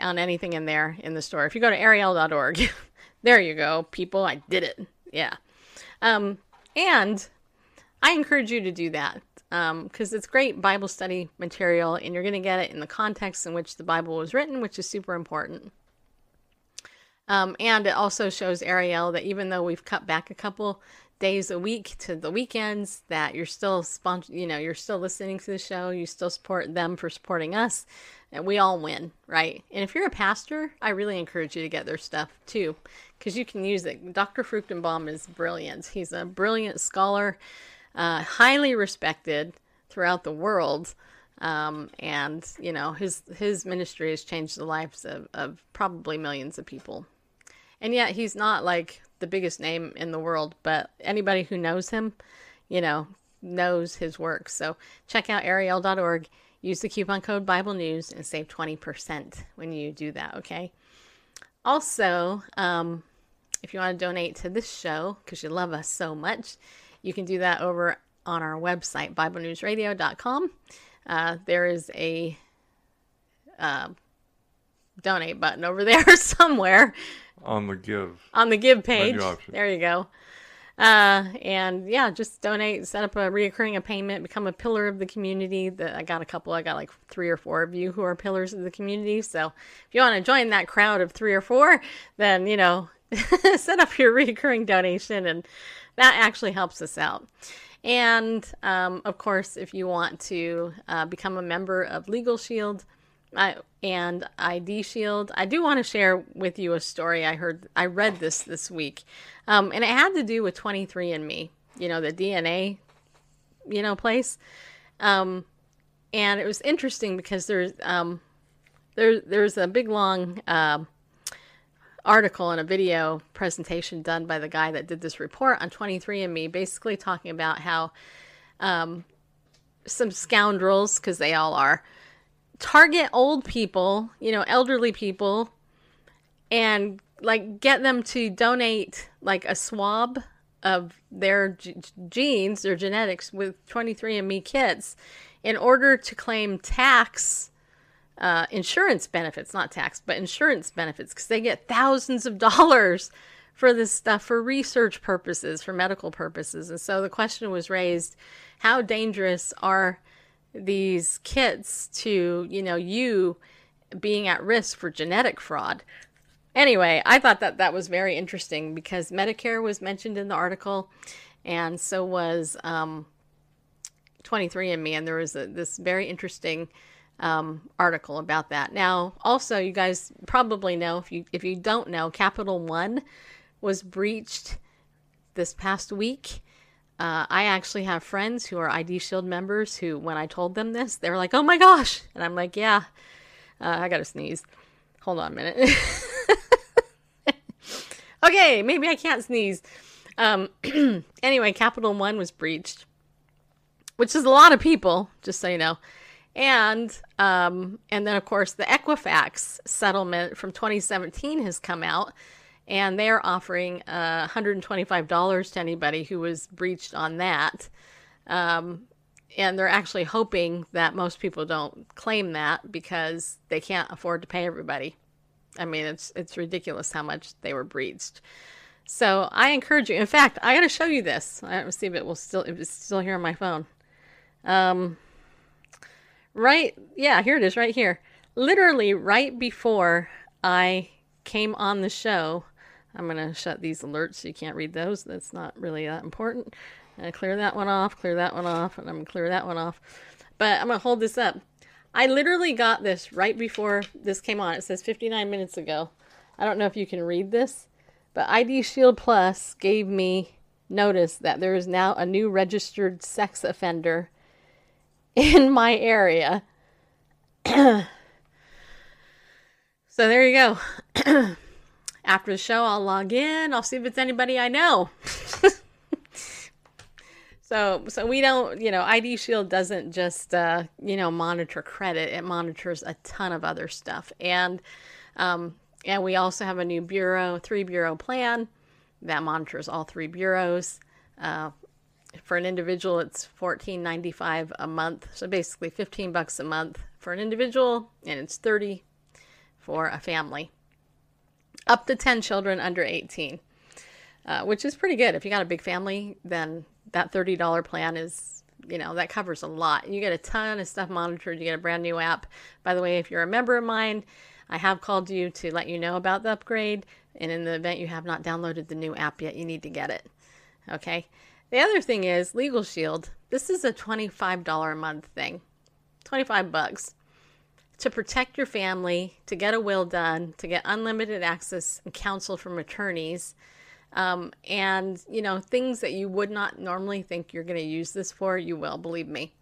on anything in there in the store. If you go to Ariel.org, there you go, people. I did it. Yeah. And I encourage you to do that. Because it's great Bible study material, and you're going to get it in the context in which the Bible was written, which is super important. And it also shows Ariel that even though we've cut back a couple days a week to the weekends, that you're still you're still listening to the show. You still support them for supporting us, and we all win, right? And if you're a pastor, I really encourage you to get their stuff too, because you can use it. Dr. Fruchtenbaum is brilliant. He's a brilliant scholar. Highly respected throughout the world, and his ministry has changed the lives of probably millions of people. And yet he's not like the biggest name in the world, but anybody who knows him, knows his work. So check out Ariel.org, use the coupon code Bible News, and save 20% when you do that. Okay. Also, if you want to donate to this show because you love us so much, you can do that over on our website, BibleNewsRadio.com. There is a donate button over there somewhere. On the give page. There you go. And yeah, just donate, set up a reoccurring payment, become a pillar of the community. I got like 3 or 4 of you who are pillars of the community. So if you want to join that crowd of 3 or 4, then, set up your recurring donation, and that actually helps us out. And of course, if you want to become a member of Legal Shield and ID Shield, I do want to share with you a story I read this week, and it had to do with 23andMe, the DNA, place, and it was interesting because there's a big long article and a video presentation done by the guy that did this report on 23andMe, basically talking about how some scoundrels, because they all are, target old people, elderly people, and get them to donate a swab of their genes, their genetics, with 23andMe kits in order to claim insurance benefits, not tax, but insurance benefits, because they get thousands of dollars for this stuff for research purposes, for medical purposes. And so the question was raised, how dangerous are these kits to, you being at risk for genetic fraud? Anyway, I thought that was very interesting because Medicare was mentioned in the article, and so was 23andMe, and there was this very interesting article about that. Now, also, you guys probably know, if you don't know, Capital One was breached this past week. I actually have friends who are ID Shield members who, when I told them this, they were like, "Oh my gosh!" And I'm like, "Yeah, I gotta sneeze. Hold on a minute." Okay, maybe I can't sneeze. Anyway, Capital One was breached, which is a lot of people, just so you know. And then, of course, the Equifax settlement from 2017 has come out, and they're offering $125 to anybody who was breached on that. And they're actually hoping that most people don't claim that because they can't afford to pay everybody. I mean, it's ridiculous how much they were breached. So I encourage you. In fact, I got to show you this. I don't see if it's still here on my phone. Right, yeah, here it is, right here. Literally right before I came on the show, I'm going to shut these alerts so you can't read those. That's not really that important. I'm going to clear that one off, and I'm going to clear that one off. But I'm going to hold this up. I literally got this right before this came on. It says 59 minutes ago. I don't know if you can read this, but ID Shield Plus gave me notice that there is now a new registered sex offender in my area. So there you go. After the show, I'll log in. I'll see if it's anybody I know. So we don't, ID Shield doesn't just, monitor credit. It monitors a ton of other stuff. And we also have a new bureau, 3-bureau plan that monitors all 3 bureaus. For an individual, it's $14.95 a month. So basically $15 a month for an individual, and it's $30 for a family. Up to 10 children under 18, which is pretty good. If you got a big family, then that $30 plan is, that covers a lot. You get a ton of stuff monitored. You get a brand new app. By the way, if you're a member of mine, I have called you to let you know about the upgrade. And in the event you have not downloaded the new app yet, you need to get it. Okay. The other thing is Legal Shield. This is a $25 a month thing, $25 to protect your family, to get a will done, to get unlimited access and counsel from attorneys. And things that you would not normally think you're going to use this for, you will, believe me.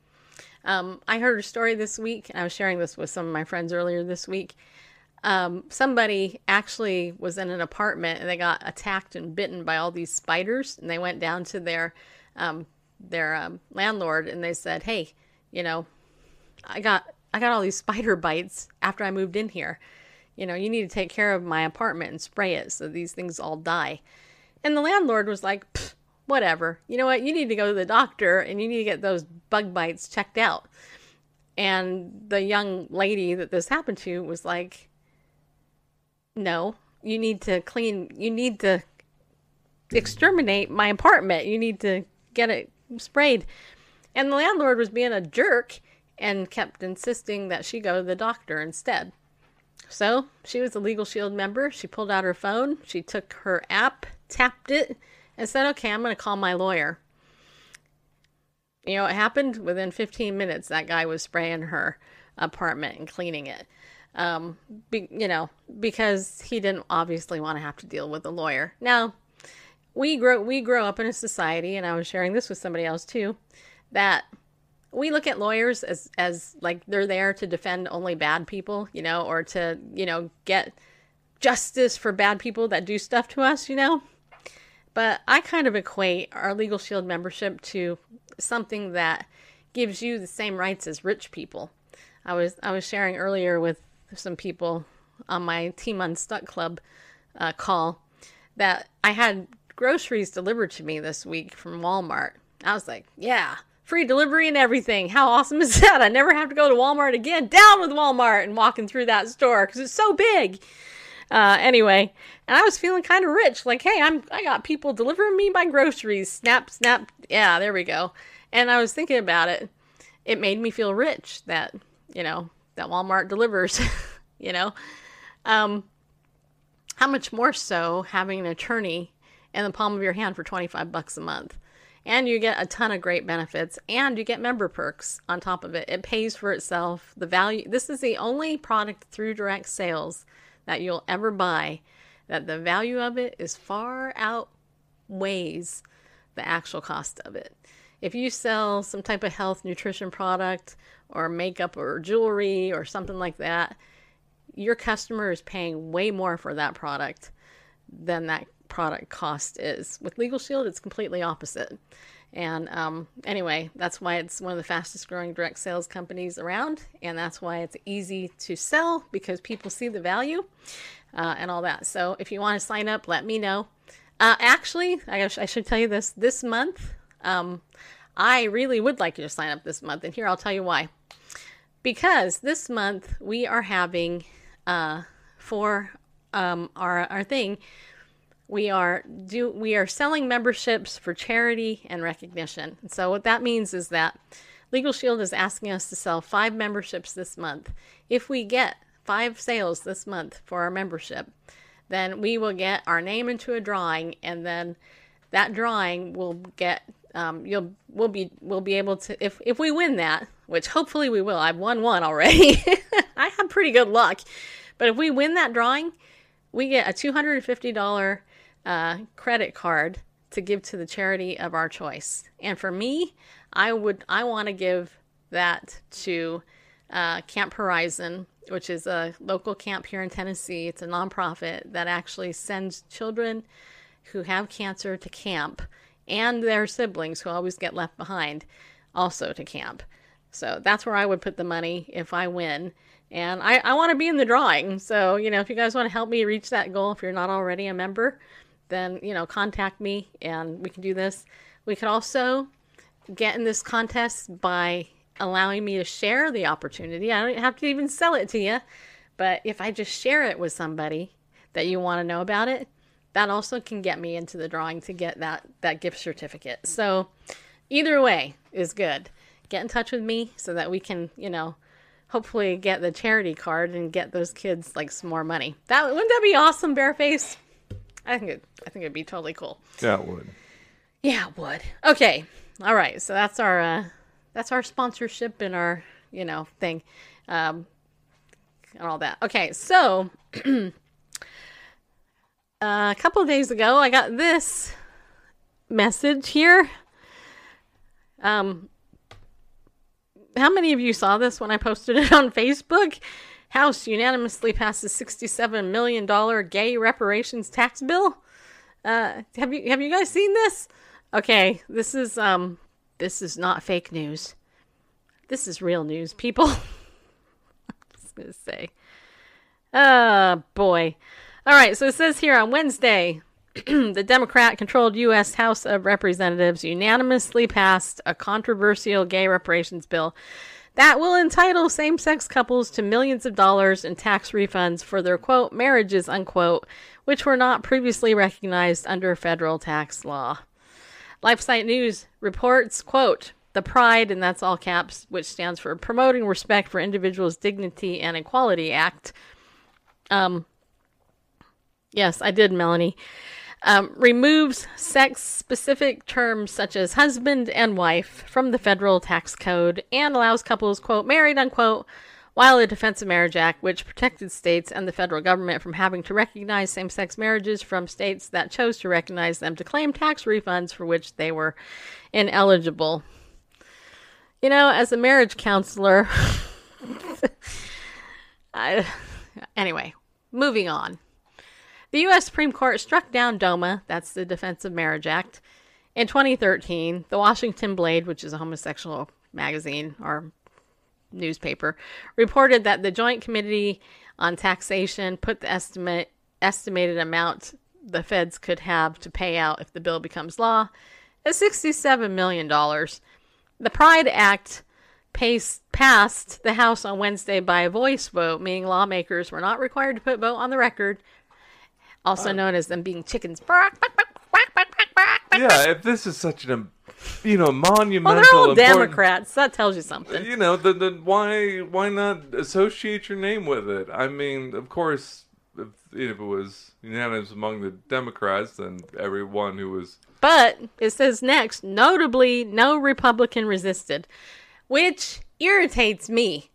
I heard a story this week, and I was sharing this with some of my friends earlier this week. Somebody actually was in an apartment and they got attacked and bitten by all these spiders, and they went down to their landlord and they said, "Hey, I got all these spider bites after I moved in here. You need to take care of my apartment and spray it so these things all die." And the landlord was like, "Whatever. You know what? You need to go to the doctor and you need to get those bug bites checked out." And the young lady that this happened to was like, "No, you need to you need to exterminate my apartment. You need to get it sprayed." And the landlord was being a jerk and kept insisting that she go to the doctor instead. So she was a Legal Shield member. She pulled out her phone. She took her app, tapped it, and said, "Okay, I'm going to call my lawyer." It happened within 15 minutes. That guy was spraying her apartment and cleaning it, because he didn't obviously want to have to deal with a lawyer. Now, we grow up in a society, and I was sharing this with somebody else too, that we look at lawyers as like they're there to defend only bad people, or to, get justice for bad people that do stuff to us, But I kind of equate our Legal Shield membership to something that gives you the same rights as rich people. I was sharing earlier with some people on my Team Unstuck Club call that I had groceries delivered to me this week from Walmart. I was like, "Yeah. Free delivery and everything. How awesome is that? I never have to go to Walmart again. Down with Walmart," and walking through that store because it's so big. Anyway, and I was feeling kind of rich. Like, hey, I got people delivering me my groceries. Snap, snap. Yeah, there we go. And I was thinking about it. It made me feel rich that, that Walmart delivers, how much more so having an attorney in the palm of your hand for $25 a month. And you get a ton of great benefits, and you get member perks on top of it. It pays for itself. The value, this is the only product through direct sales that you'll ever buy, that the value of it is far outweighs the actual cost of it. If you sell some type of health nutrition product or makeup or jewelry or something like that, your customer is paying way more for that product than that product cost is. With Legal Shield, it's completely opposite. And anyway, that's why it's one of the fastest growing direct sales companies around. And that's why it's easy to sell, because people see the value and all that. So if you want to sign up, let me know. Actually, I should tell you this month. I really would like you to sign up this month. And here, I'll tell you why. Because this month we are having for our thing, We are selling memberships for charity and recognition. And so what that means is that Legal Shield is asking us to sell 5 memberships this month. If we get 5 sales this month for our membership, then we will get our name into a drawing, and then that drawing will get we'll be able to, if we win that, which hopefully we will. I've won one already. I have pretty good luck, but if we win that drawing, we get a $250. Credit card to give to the charity of our choice. And for me, I want to give that to Camp Horizon which is a local camp here in Tennessee. It's a nonprofit that actually sends children who have cancer to camp, and their siblings who always get left behind also to camp. So that's where I would put the money if I win. And I want to be in the drawing. So, you know, if you guys want to help me reach that goal, if you're not already a member, then, you know, contact me and we can do this. We could also get in this contest by allowing me to share the opportunity. I don't have to even sell it to you. But if I just share it with somebody that you want to know about it, that also can get me into the drawing to get that gift certificate. So either way is good. Get in touch with me so that we can, you know, hopefully get the charity card and get those kids like some more money. Wouldn't that be awesome, Bearface? I think it'd be totally cool. Yeah, it would. Yeah, it would. Okay. All right. So that's our sponsorship and our, you know, thing, and all that. Okay. So a couple of days ago, I got this message here. How many of you saw this when I posted it on Facebook? House unanimously passes $67 million gay reparations tax bill. Have you guys seen this? Okay, this is not fake news. This is real news, people. I'm just gonna say. Oh boy. All right, so it says here on Wednesday, the Democrat-controlled U.S. House of Representatives unanimously passed a controversial gay reparations bill that will entitle same-sex couples to millions of dollars in tax refunds for their, quote, marriages, unquote, which were not previously recognized under federal tax law. LifeSite News reports, quote, the PRIDE, and that's all caps, which stands for Promoting Respect for Individuals' Dignity and Equality Act. Yes, I did, Melanie. Removes sex-specific terms such as husband and wife from the federal tax code and allows couples, quote, married, unquote, while the Defense of Marriage Act, which protected states and the federal government from having to recognize same-sex marriages from states that chose to recognize them, to claim tax refunds for which they were ineligible. You know, as a marriage counselor, anyway, moving on. The U.S. Supreme Court struck down DOMA, that's the Defense of Marriage Act, in 2013. The Washington Blade, which is a homosexual magazine or newspaper, reported that the Joint Committee on Taxation put the estimated amount the feds could have to pay out if the bill becomes law at $67 million. The PRIDE Act passed the House on Wednesday by a voice vote, meaning lawmakers were not required to put vote on the record, also known as them being chickens. Yeah, if this is such an, you know, monumental... Well, they're all Democrats. That tells you something. You know, then why not associate your name with it? I mean, of course, if it was unanimous among the Democrats, then everyone who was... But it says next, notably, no Republican resisted, which irritates me.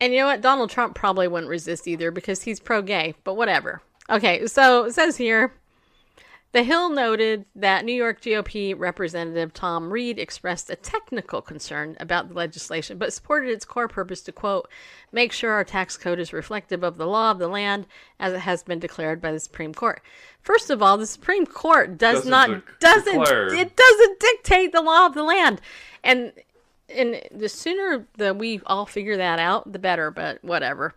And you know what? Donald Trump probably wouldn't resist either because he's pro-gay, but whatever. Okay, so it says here, The Hill noted that New York GOP Representative Tom Reed expressed a technical concern about the legislation, but supported its core purpose to, quote, make sure our tax code is reflective of the law of the land as it has been declared by the Supreme Court. First of all, the Supreme Court doesn't dictate the law of the land. And the sooner that we all figure that out, the better, but whatever.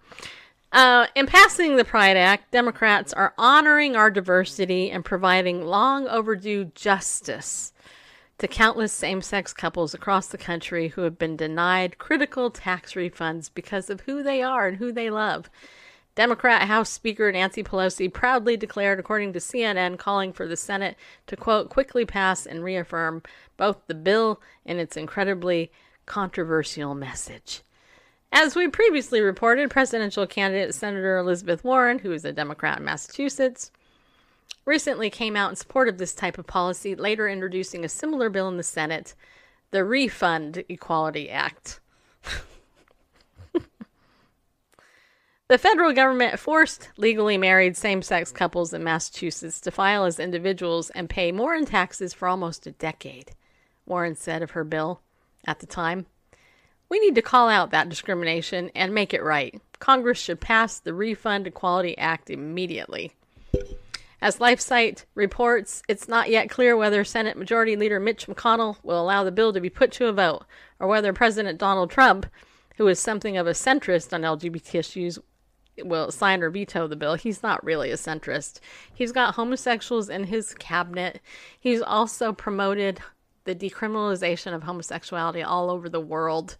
In passing the PRIDE Act, Democrats are honoring our diversity and providing long overdue justice to countless same-sex couples across the country who have been denied critical tax refunds because of who they are and who they love. Democrat House Speaker Nancy Pelosi proudly declared, according to CNN, calling for the Senate to, quote, quickly pass and reaffirm both the bill and its incredibly controversial message. As we previously reported, presidential candidate Senator Elizabeth Warren, who is a Democrat in Massachusetts, recently came out in support of this type of policy, later introducing a similar bill in the Senate, the Refund Equality Act. The federal government forced legally married same-sex couples in Massachusetts to file as individuals and pay more in taxes for almost a decade, Warren said of her bill at the time. We need to call out that discrimination and make it right. Congress should pass the Refund Equality Act immediately. As LifeSite reports, it's not yet clear whether Senate Majority Leader Mitch McConnell will allow the bill to be put to a vote, or whether President Donald Trump, who is something of a centrist on LGBT issues, will sign or veto the bill. He's not really a centrist. He's got homosexuals in his cabinet. He's also promoted the decriminalization of homosexuality all over the world.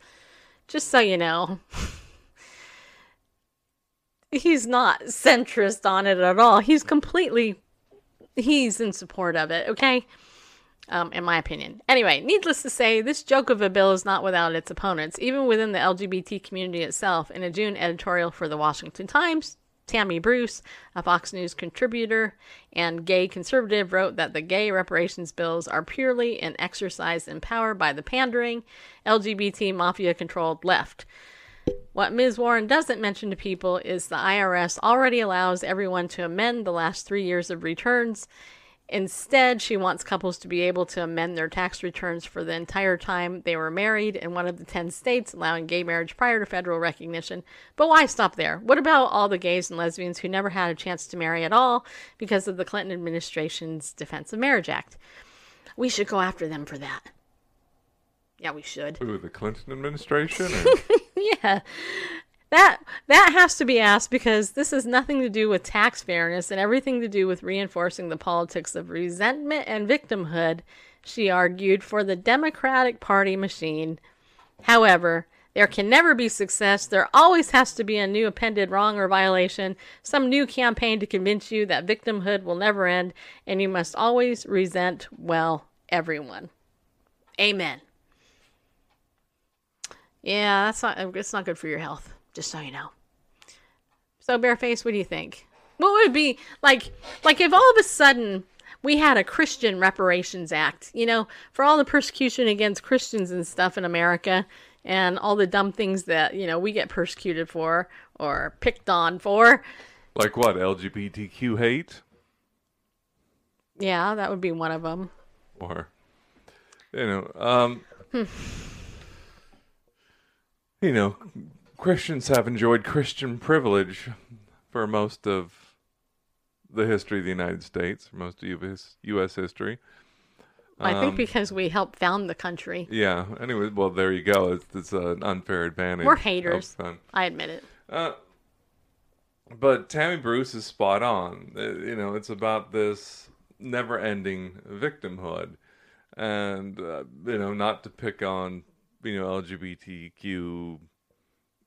Just so you know. He's not centrist on it at all. He's in support of it, okay? In my opinion. Anyway, needless to say, this joke of a bill is not without its opponents, even within the LGBT community itself. In a June editorial for the Washington Times, Tammy Bruce, a Fox News contributor and gay conservative, wrote that the gay reparations bills are purely an exercise in power by the pandering, LGBT mafia-controlled left. What Ms. Warren doesn't mention to people is the IRS already allows everyone to amend the last 3 years of returns. Instead, she wants couples to be able to amend their tax returns for the entire time they were married in one of the 10 states, allowing gay marriage prior to federal recognition. But why stop there? What about all the gays and lesbians who never had a chance to marry at all because of the Clinton administration's Defense of Marriage Act? We should go after them for that. Yeah, we should. Ooh, the Clinton administration? Yeah. That has to be asked, because this has nothing to do with tax fairness and everything to do with reinforcing the politics of resentment and victimhood, she argued, for the Democratic Party machine. However, there can never be success. There always has to be a new appended wrong or violation, some new campaign to convince you that victimhood will never end, and you must always resent, well, everyone. Amen. Yeah, it's not good for your health, just so you know. So, Bareface, what do you think? What would be, like if all of a sudden we had a Christian reparations act, you know, for all the persecution against Christians and stuff in America, and all the dumb things that, you know, we get persecuted for, or picked on for. Like what, LGBTQ hate? Yeah, that would be one of them. Or, you know, You know, Christians have enjoyed Christian privilege for most of the history of the United States, for most of U.S. history. I think because we helped found the country. Yeah. Anyway, well, there you go. It's an unfair advantage. We're haters. I admit it. But Tammy Bruce is spot on. You know, it's about this never-ending victimhood. And, you know, not to pick on... You know, LGBTQ.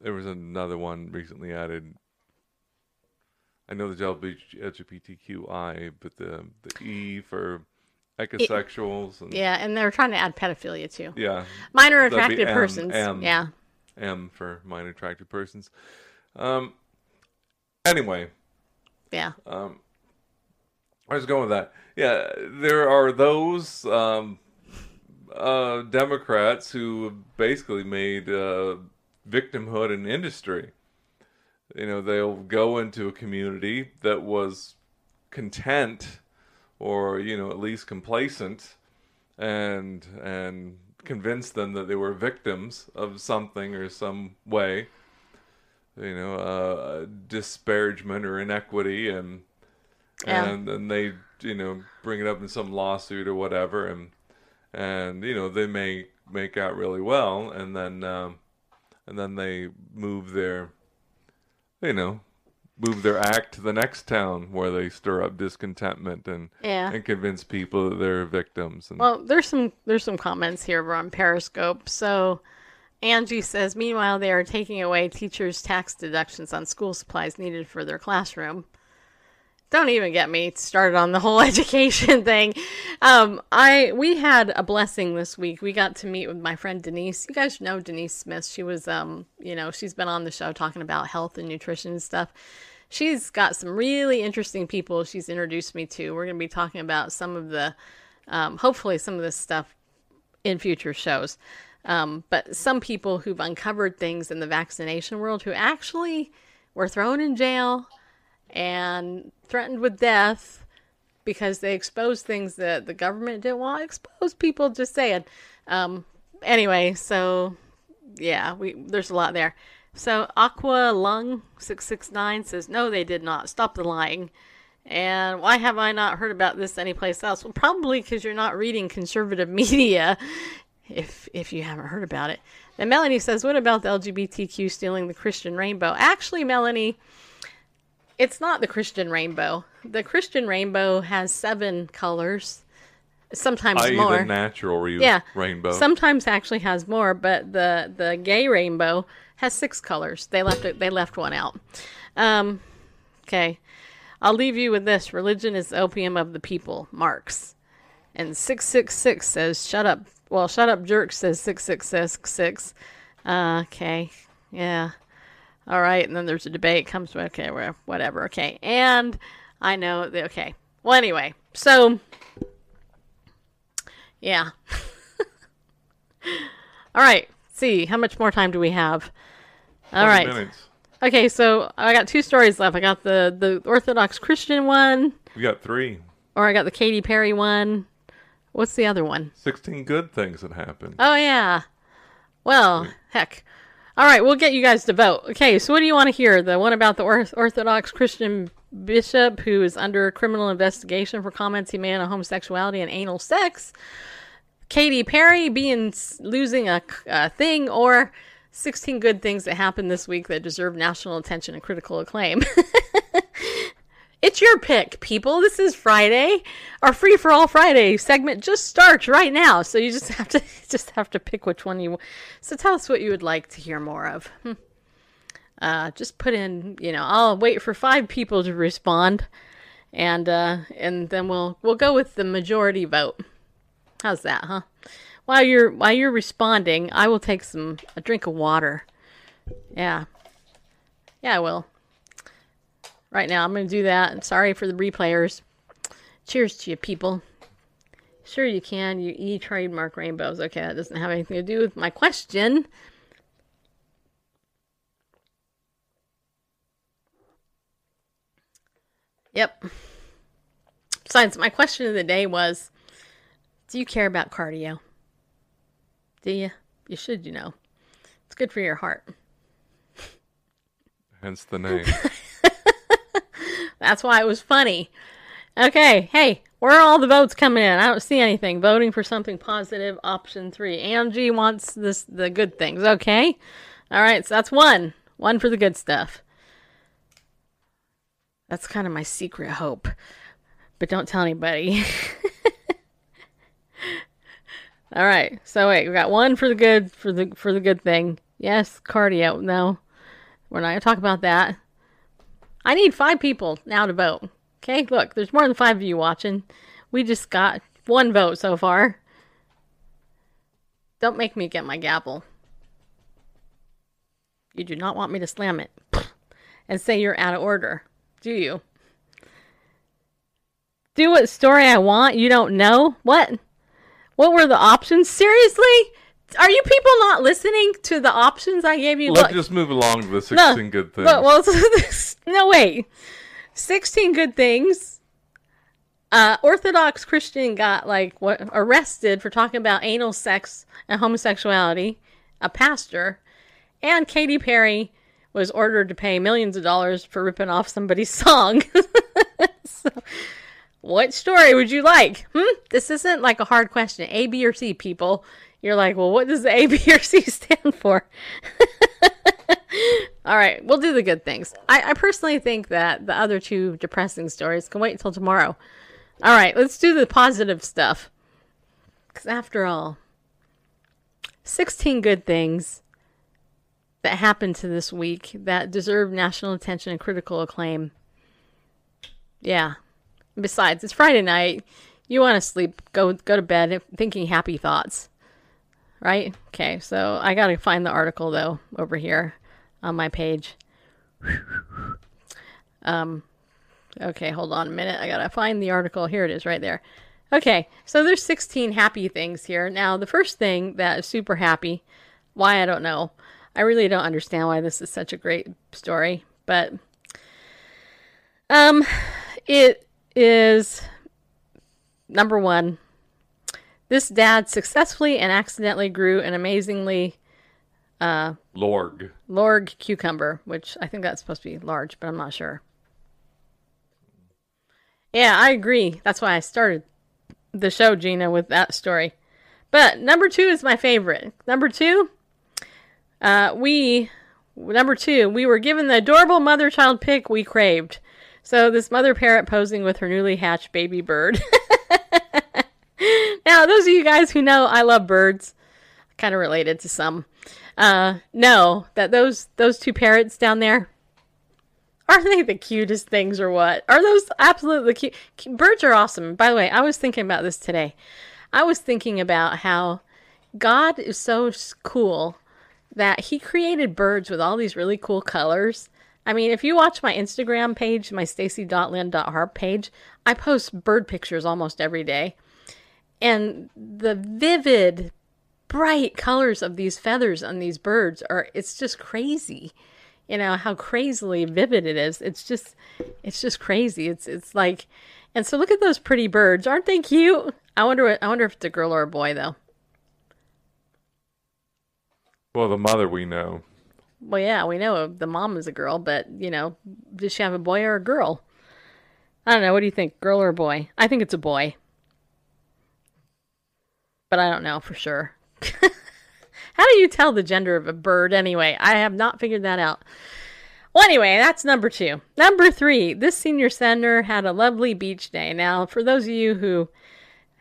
There was another one recently added. I know there's LGBTQI, but the E for ecosexuals. Yeah, and they're trying to add pedophilia too. Yeah. Minor attractive persons. Yeah. M for minor attractive persons. Anyway. Yeah. I was going with that. Yeah, there are those... Democrats who basically made victimhood an industry. You know, they'll go into a community that was content, or, you know, at least complacent, and convince them that they were victims of something or some way, you know, disparagement or inequity, and then they, you know, bring it up in some lawsuit or whatever, and you know, they may make out really well, and then they move their act to the next town where they stir up discontentment and convince people that they're victims. And... Well, there's some comments here on Periscope. So Angie says, meanwhile, they are taking away teachers' tax deductions on school supplies needed for their classroom. Don't even get me started on the whole education thing. We had a blessing this week. We got to meet with my friend Denise. You guys know Denise Smith. She was, you know, she's been on the show talking about health and nutrition and stuff. She's got some really interesting people she's introduced me to. We're going to be talking about some of the, hopefully some of this stuff in future shows. But some people who've uncovered things in the vaccination world who actually were thrown in jail and threatened with death because they exposed things that the government didn't want to expose. People just saying. Anyway, so yeah, there's a lot there. So Aqua Lung 669 says, no, they did not. Stop the lying. And why have I not heard about this anyplace else? Well, probably because you're not reading conservative media if you haven't heard about it. And Melanie says, what about the LGBTQ stealing the Christian rainbow? Actually, Melanie, it's not the Christian rainbow. The Christian rainbow has 7 colors. Sometimes more. The natural rainbow. Sometimes actually has more, but the gay rainbow has 6 colors. They left one out. Okay. I'll leave you with this. Religion is the opium of the people. Marx. And 666 says, shut up. Well, shut up, jerk, says 6666. Okay. Yeah. All right. And then there's a debate. Comes with, okay, whatever. Okay. And I know. Okay. Well, anyway. So... yeah. All right. Let's see. How much more time do we have? All right. Minutes. Okay. So I got 2 stories left. I got the Orthodox Christian one. We got 3. Or I got the Katy Perry one. What's the other one? 16 good things that happened. Oh, yeah. Well, heck. All right. We'll get you guys to vote. Okay. So what do you want to hear? The one about the Orthodox Christian bishop who is under criminal investigation for comments he made on homosexuality and anal sex, Katy Perry losing a thing, or 16 good things that happened this week that deserve national attention and critical acclaim. It's your pick, people. This is Friday. Our Free for All Friday segment just starts right now, so you just have to pick which one you want. So tell us what you would like to hear more of. Just put in, I'll wait for 5 people to respond, and then we'll go with the majority vote. How's that, huh? While you're responding, I will take a drink of water. Yeah, I will. Right now, I'm going to do that. I'm sorry for the replayers. Cheers to you, people. Sure you can. You trademark rainbows. Okay, that doesn't have anything to do with my question. Yep. Besides, my question of the day was, do you care about cardio? Do you? You should, It's good for your heart. Hence the name. That's why it was funny. Okay, hey, where are all the votes coming in? I don't see anything. Voting for something positive, option 3. Angie wants the good things, okay? All right, so that's 1. 1 for the good stuff. That's kind of my secret hope. But don't tell anybody. All right. So wait, we got 1 for the good for the good thing. Yes, cardio. No. We're not going to talk about that. I need 5 people now to vote. Okay? Look, there's more than 5 of you watching. We just got 1 vote so far. Don't make me get my gavel. You do not want me to slam it and say you're out of order. Do you? Do what story I want? You don't know? What? What were the options? Seriously? Are you people not listening to the options I gave you? Let's just move along to the 16 good things. No, wait. 16 good things. Orthodox Christian got arrested for talking about anal sex and homosexuality. A pastor. And Katy Perry was ordered to pay millions of dollars for ripping off somebody's song. So, what story would you like? This isn't like a hard question. A, B, or C, people. You're like, well, what does the A, B, or C stand for? All right, we'll do the good things. I personally think that the other 2 depressing stories can wait until tomorrow. All right, let's do the positive stuff. Because after all, 16 good things that happened to this week that deserve national attention and critical acclaim. Yeah. Besides, it's Friday night. You want to sleep. Go to bed thinking happy thoughts. Right? Okay, so I got to find the article, though, over here on my page. Okay, hold on a minute. I got to find the article. Here it is right there. Okay, so there's 16 happy things here. Now, the first thing that is super happy, why, I don't know. I really don't understand why this is such a great story, but it is number 1. This dad successfully and accidentally grew an amazingly Lorg cucumber, which I think that's supposed to be large, but I'm not sure. Yeah, I agree. That's why I started the show, Gina, with that story. But number two is my favorite. Number two, we were given the adorable mother-child pic we craved. So this mother parrot posing with her newly hatched baby bird. Now, those of you guys who know I love birds, kind of related to some, know that those two parrots down there, are they the cutest things or what? Are those absolutely cute? Birds are awesome. By the way, I was thinking about this today. I was thinking about how God is so cool that he created birds with all these really cool colors. I mean, if you watch my Instagram page, my stacy.lynn.harp page, I post bird pictures almost every day. And the vivid, bright colors of these feathers on these birds are, it's just crazy. You know, how crazily vivid it is. It's just crazy. It's like, and so look at those pretty birds. Aren't they cute? I wonder if it's a girl or a boy though. Well, the mother we know. Well, yeah, we know the mom is a girl, but, you know, does she have a boy or a girl? I don't know. What do you think? Girl or boy? I think it's a boy. But I don't know for sure. How do you tell the gender of a bird anyway? I have not figured that out. Well, anyway, that's number two. Number three, this senior center had a lovely beach day. Now, for those of you who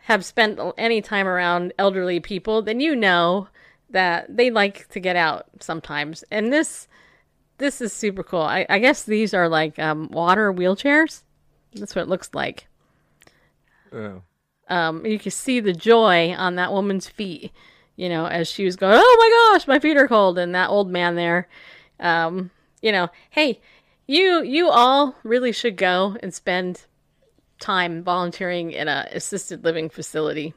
have spent any time around elderly people, then you know that they like to get out sometimes. And this is super cool. I guess these are like water wheelchairs. That's what it looks like. Oh. You can see the joy on that woman's feet, you know, as she was going, oh my gosh, my feet are cold. And that old man there, you know, hey, you all really should go and spend time volunteering in a assisted living facility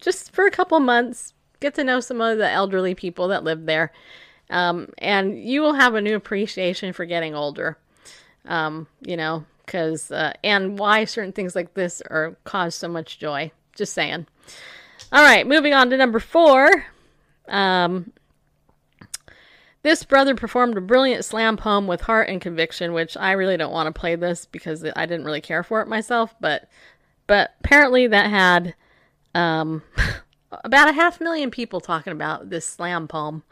just for a couple months. Get to know some of the elderly people that live there. And you will have a new appreciation for getting older. You know, because, and why certain things like this are cause so much joy. Just saying. All right, moving on to number four. This brother performed a brilliant slam poem with heart and conviction, which I really don't want to play this because I didn't really care for it myself, but apparently that had, about 500,000 people talking about this slam poem,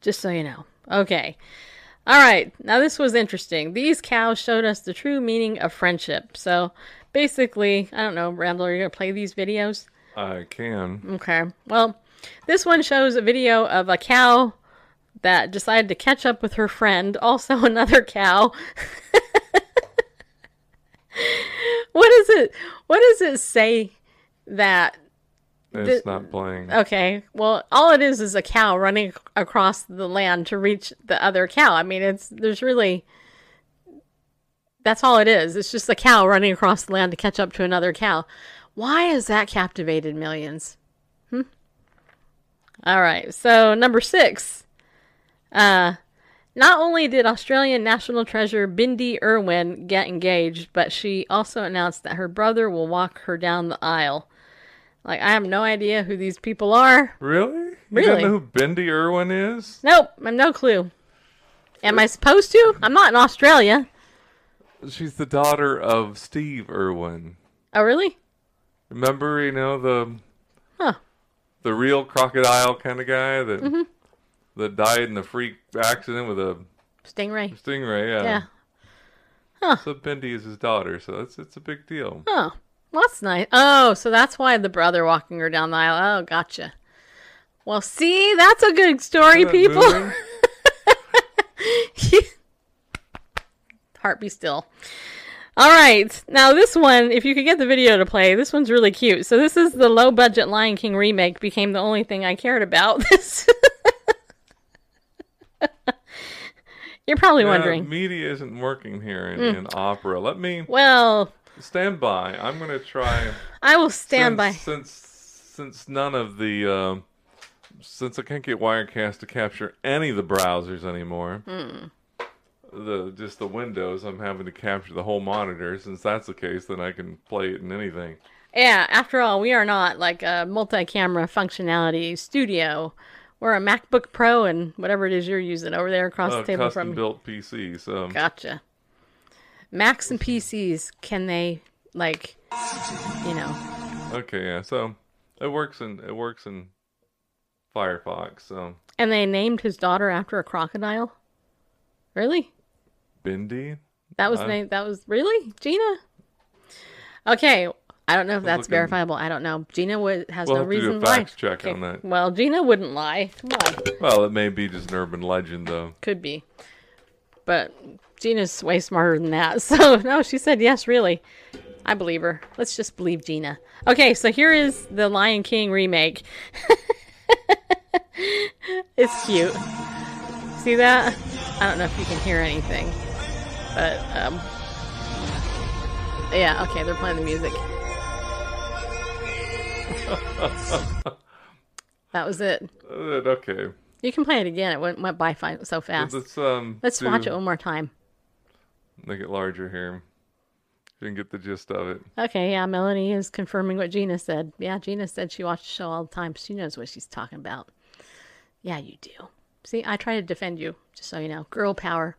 just so you know. Okay. All right. Now this was interesting. These cows showed us the true meaning of friendship. So basically, I don't know, Randall, are you going to play these videos? I can. Okay. Well, this one shows a video of a cow that decided to catch up with her friend. Also another cow. What does it say that? It's not playing. Okay. Well, all it is a cow running across the land to reach the other cow. I mean, that's all it is. It's just a cow running across the land to catch up to another cow. Why has that captivated millions? All right. So number six, not only did Australian national treasure Bindi Irwin get engaged, but she also announced that her brother will walk her down the aisle. Like, I have no idea who these people are. Really? You don't know who Bindi Irwin is? Nope. I have no clue. Am I supposed to? I'm not in Australia. She's the daughter of Steve Irwin. Oh, really? Remember, you know, the real crocodile kind of guy that died in a freak accident with a... Stingray, yeah. Huh. So Bindi is his daughter, so it's a big deal. Oh. Huh. Well, that's nice. Oh, so that's why the brother walking her down the aisle. Oh, gotcha. Well, see, that's a good story, people. Heart be still. All right. Now, this one, if you could get the video to play, this one's really cute. So this is the low-budget Lion King remake became the only thing I cared about. You're probably wondering. Media isn't working here in opera. Well... Stand by. I'm going to try. I will stand by. Since none of the... since I can't get Wirecast to capture any of the browsers anymore, just the windows, I'm having to capture the whole monitor. Since that's the case, then I can play it in anything. Yeah, after all, we are not like a multi-camera functionality studio Or a MacBook Pro and whatever it is you're using over there across the table from me. Custom-built PCs. Gotcha. Macs and PCs, can they, like, you know? Okay, yeah. So it works in Firefox. So. And they named his daughter after a crocodile. Really? Bindi. That was named. That was really Gina. Okay. I don't know if that's verifiable. I don't know. Gina has no reason to lie. We'll have to do a fact check on that. Well, Gina wouldn't lie. Come on. Well, it may be just an urban legend, though. Could be. But Gina's way smarter than that. So, no, she said yes, really. I believe her. Let's just believe Gina. Okay, so here is the Lion King remake. It's cute. See that? I don't know if you can hear anything. But, yeah, okay, they're playing the music. That was it. Okay. You can play it again. It went by so fast. Let's watch it one more time. Make it larger here. You can get the gist of it. Okay, yeah, Melanie is confirming what Gina said. Yeah, Gina said she watched the show all the time. She knows what she's talking about. Yeah, you do. See, I try to defend you, just so you know. Girl power.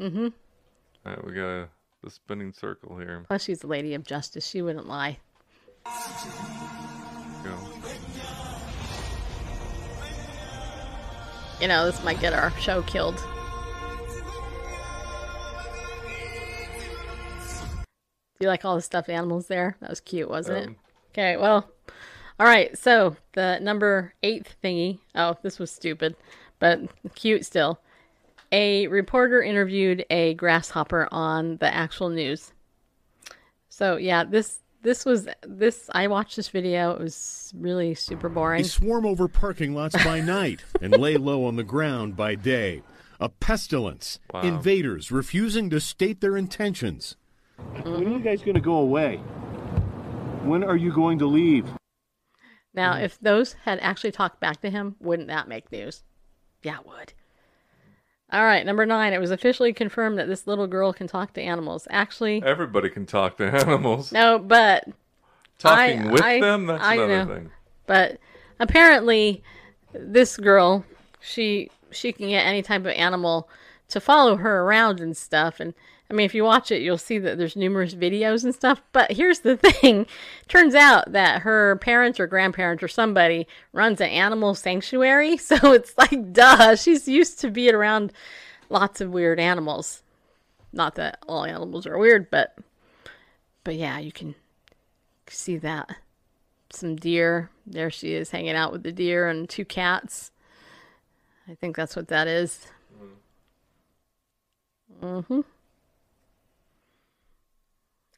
Mm-hmm. All right, we got the spinning circle here. Plus, she's a lady of justice. She wouldn't lie. You know, this might get our show killed. Do you like all the stuffed animals there? That was cute, wasn't it? Okay, well. All right, so the number 8 thingy. Oh, this was stupid, but cute still. A reporter interviewed a grasshopper on the actual news. So, yeah, this I watched this video. It was really super boring. They swarm over parking lots by night and lay low on the ground by day. A pestilence. Wow. Invaders refusing to state their intentions. When are you guys going to go away? When are you going to leave? Now, if those had actually talked back to him, wouldn't that make news? Yeah, it would. All right, number 9. It was officially confirmed that this little girl can talk to animals. Actually, everybody can talk to animals. No, but talking with them—that's another thing. But apparently, this girl, she can get any type of animal to follow her around and stuff. And I mean, if you watch it, you'll see that there's numerous videos and stuff. But here's the thing: turns out that her parents or grandparents or somebody runs an animal sanctuary, so it's like, duh, she's used to being around lots of weird animals. Not that all animals are weird, but yeah, you can see that. Some deer. There she is hanging out with the deer and 2 cats. I think that's what that is. Mm-hmm.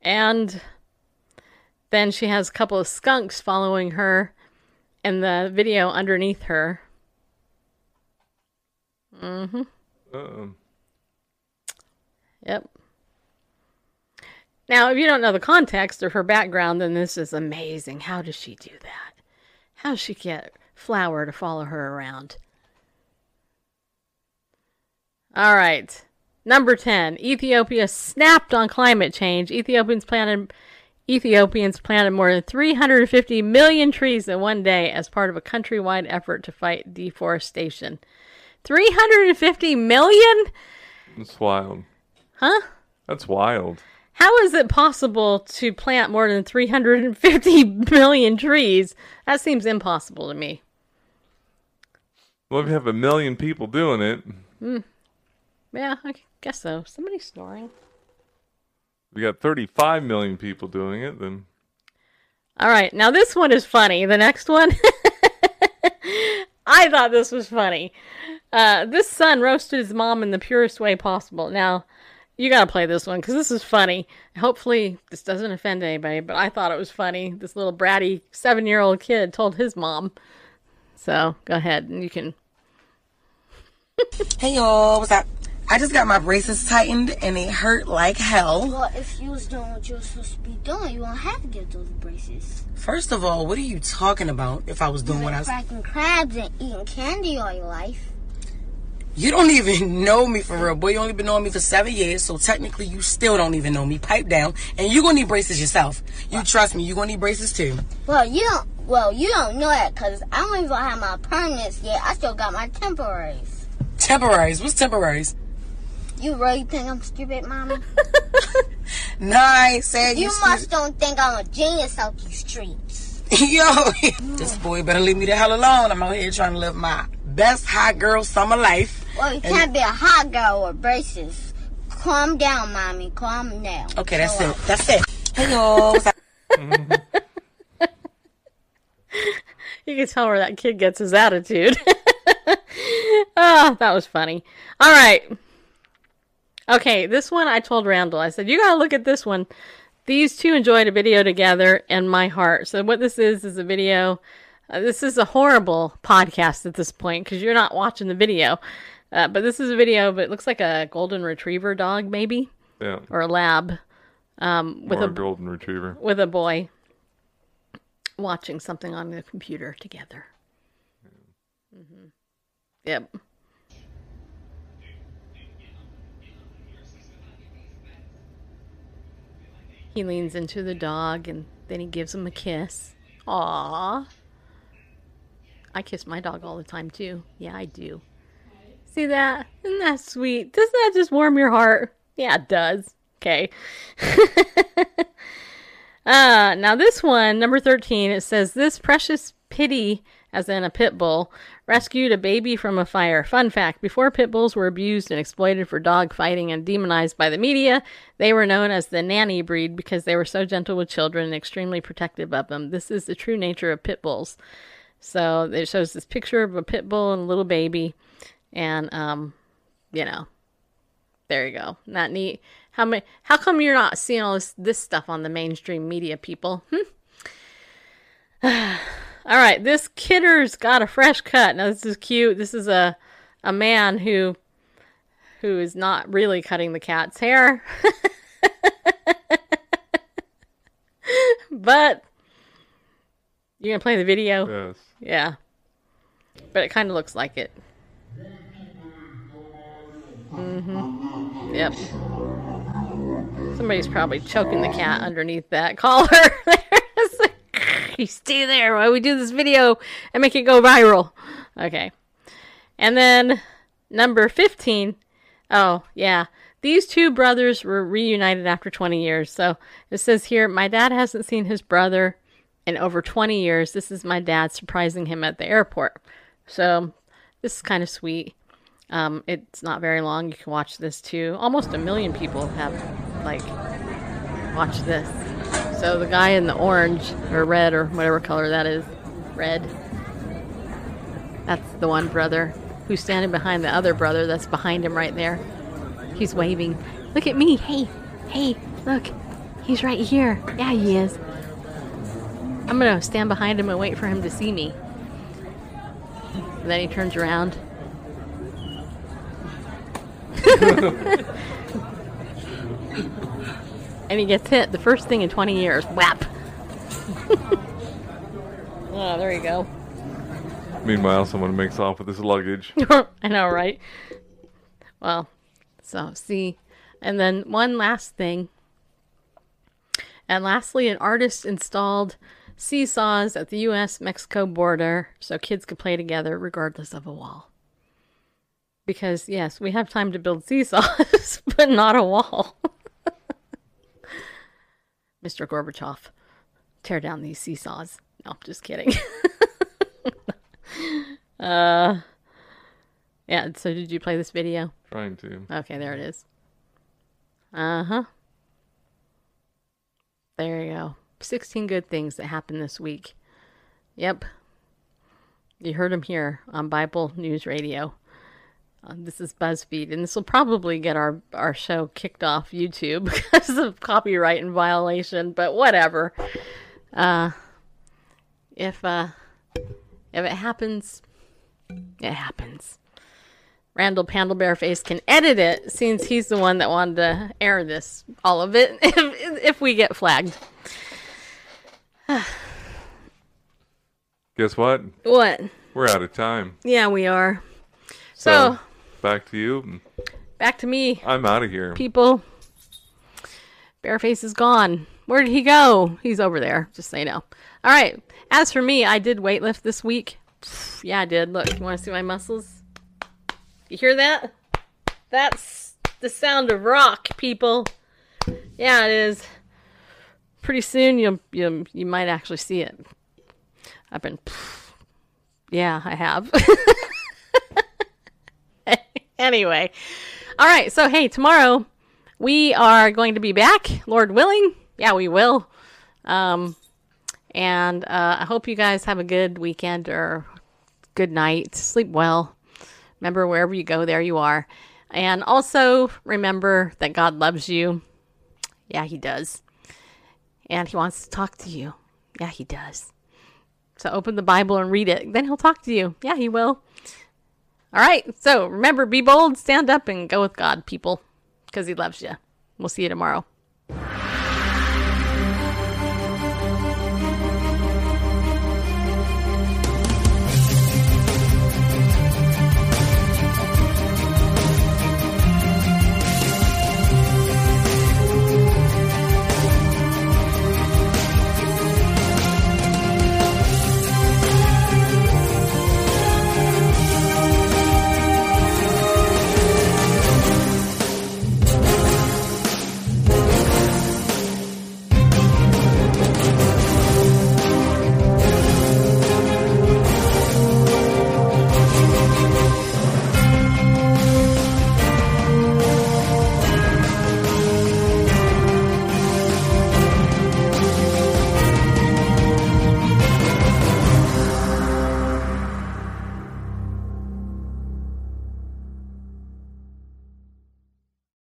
And then she has a couple of skunks following her in the video underneath her. Mm-hmm. Uh-oh. Yep. Now, if you don't know the context or her background, then this is amazing. How does she do that? How does she get Flower to follow her around? All right. Number 10, Ethiopia snapped on climate change. Ethiopians planted more than 350 million trees in one day as part of a countrywide effort to fight deforestation. 350 million? That's wild. Huh? That's wild. How is it possible to plant more than 350 million trees? That seems impossible to me. Well, if you have a million people doing it... Yeah, I guess so. Somebody's snoring. We got 35 million people doing it, then. All right, now this one is funny. The next one, I thought this was funny. This son roasted his mom in the purest way possible. Now, you got to play this one because this is funny. Hopefully, this doesn't offend anybody, but I thought it was funny. This little bratty 7-year-old kid told his mom. So, go ahead and you can. Hey, y'all, what's up? I just got my braces tightened and it hurt like hell. Well, if you was doing what you were supposed to be doing, you won't have to get those braces. First of all, what are you talking about? If I was doing what I was... You've been cracking crabs and eating candy all your life. You don't even know me for real, boy. You only been knowing me for 7 years, so technically you still don't even know me. Pipe down, and you're gonna need braces yourself. You trust me, you're gonna need braces too. Well, you don't know that, because I don't even have my permanents yet. I still got my temporaries. Temporaries? What's temporaries? You really think I'm stupid, Mama? Nah, I ain't saying you must don't think I'm a genius out these streets. Yo, this boy better leave me the hell alone. I'm out here trying to live my best hot girl summer life. Well, you can't be a hot girl with braces. Calm down, Mommy. Calm down. Okay, that's it. That's it. Hey, y'all. You can tell where that kid gets his attitude. Oh, that was funny. All right. Okay, this one I told Randall. I said, you gotta look at this one. These two enjoyed a video together, and my heart. So what this is a video. This is a horrible podcast at this point, because you're not watching the video. But this is a video, but it looks like a golden retriever dog, maybe? Yeah. Or a lab. With a golden retriever. With a boy. Watching something on the computer together. Mm-hmm. Yep. He leans into the dog, and then he gives him a kiss. Aww. I kiss my dog all the time, too. Yeah, I do. See that? Isn't that sweet? Doesn't that just warm your heart? Yeah, it does. Okay. Now this one, number 13, it says, this precious pity, as in a pit bull, rescued a baby from a fire. Fun fact, before pit bulls were abused and exploited for dog fighting and demonized by the media, they were known as the nanny breed because they were so gentle with children and extremely protective of them. This is the true nature of pit bulls. So it shows this picture of a pit bull and a little baby. And, you know, there you go. Not neat. How come you're not seeing all this stuff on the mainstream media, people? All right. This kidder's got a fresh cut. Now, this is cute. This is a man who is not really cutting the cat's hair. But you're going to play the video? Yes. Yeah. But it kind of looks like it. Mm-hmm. Yep. Somebody's probably choking the cat underneath that collar. You stay there while we do this video and make it go viral. Okay. And then number 15. Oh, yeah. These two brothers were reunited after 20 years. So it says here, my dad hasn't seen his brother in over 20 years. This is my dad surprising him at the airport. So this is kind of sweet. It's not very long. You can watch this too. Almost 1 million people have watched this. So the guy in the orange or red or whatever color that is, red. That's the one brother who's standing behind the other brother that's behind him right there. He's waving. Look at me. Hey, look. He's right here. Yeah, he is. I'm going to stand behind him and wait for him to see me. And then he turns around. And he gets hit the first thing in 20 years. Whap! Oh, there you go. Meanwhile, someone makes off with his luggage. I know, right? Well, so, see. And then one last thing. And lastly, an artist installed seesaws at the U.S.-Mexico border so kids could play together regardless of a wall. Because, yes, we have time to build seesaws, but not a wall. Mr. Gorbachev, tear down these seesaws. No, I'm just kidding. Yeah, so did you play this video? Trying to. Okay, there it is. Uh-huh. There you go. 16 good things that happened this week. Yep. You heard them here on Bible News Radio. This is BuzzFeed, and this will probably get our show kicked off YouTube because of copyright and violation, but whatever. If it happens, it happens. Randall Pandlebearface can edit it since he's the one that wanted to air this, all of it, if we get flagged. Guess what? What? We're out of time. Yeah, we are. So Back to you. Back to me. I'm out of here. People. Bareface is gone. Where did he go? He's over there. Just so you know. All right. As for me, I did weightlift this week. Yeah, I did. Look, you want to see my muscles? You hear that? That's the sound of rock, people. Yeah, it is. Pretty soon, you might actually see it. I've been... Yeah, I have. Anyway. All right. So, hey, tomorrow we are going to be back, Lord willing. Yeah, we will. And I hope you guys have a good weekend or good night. Sleep well. Remember, wherever you go, there you are. And also remember that God loves you. Yeah, he does. And he wants to talk to you. Yeah, he does. So open the Bible and read it. Then he'll talk to you. Yeah, he will. All right. So remember, be bold, stand up, and go with God, people, because he loves you. We'll see you tomorrow.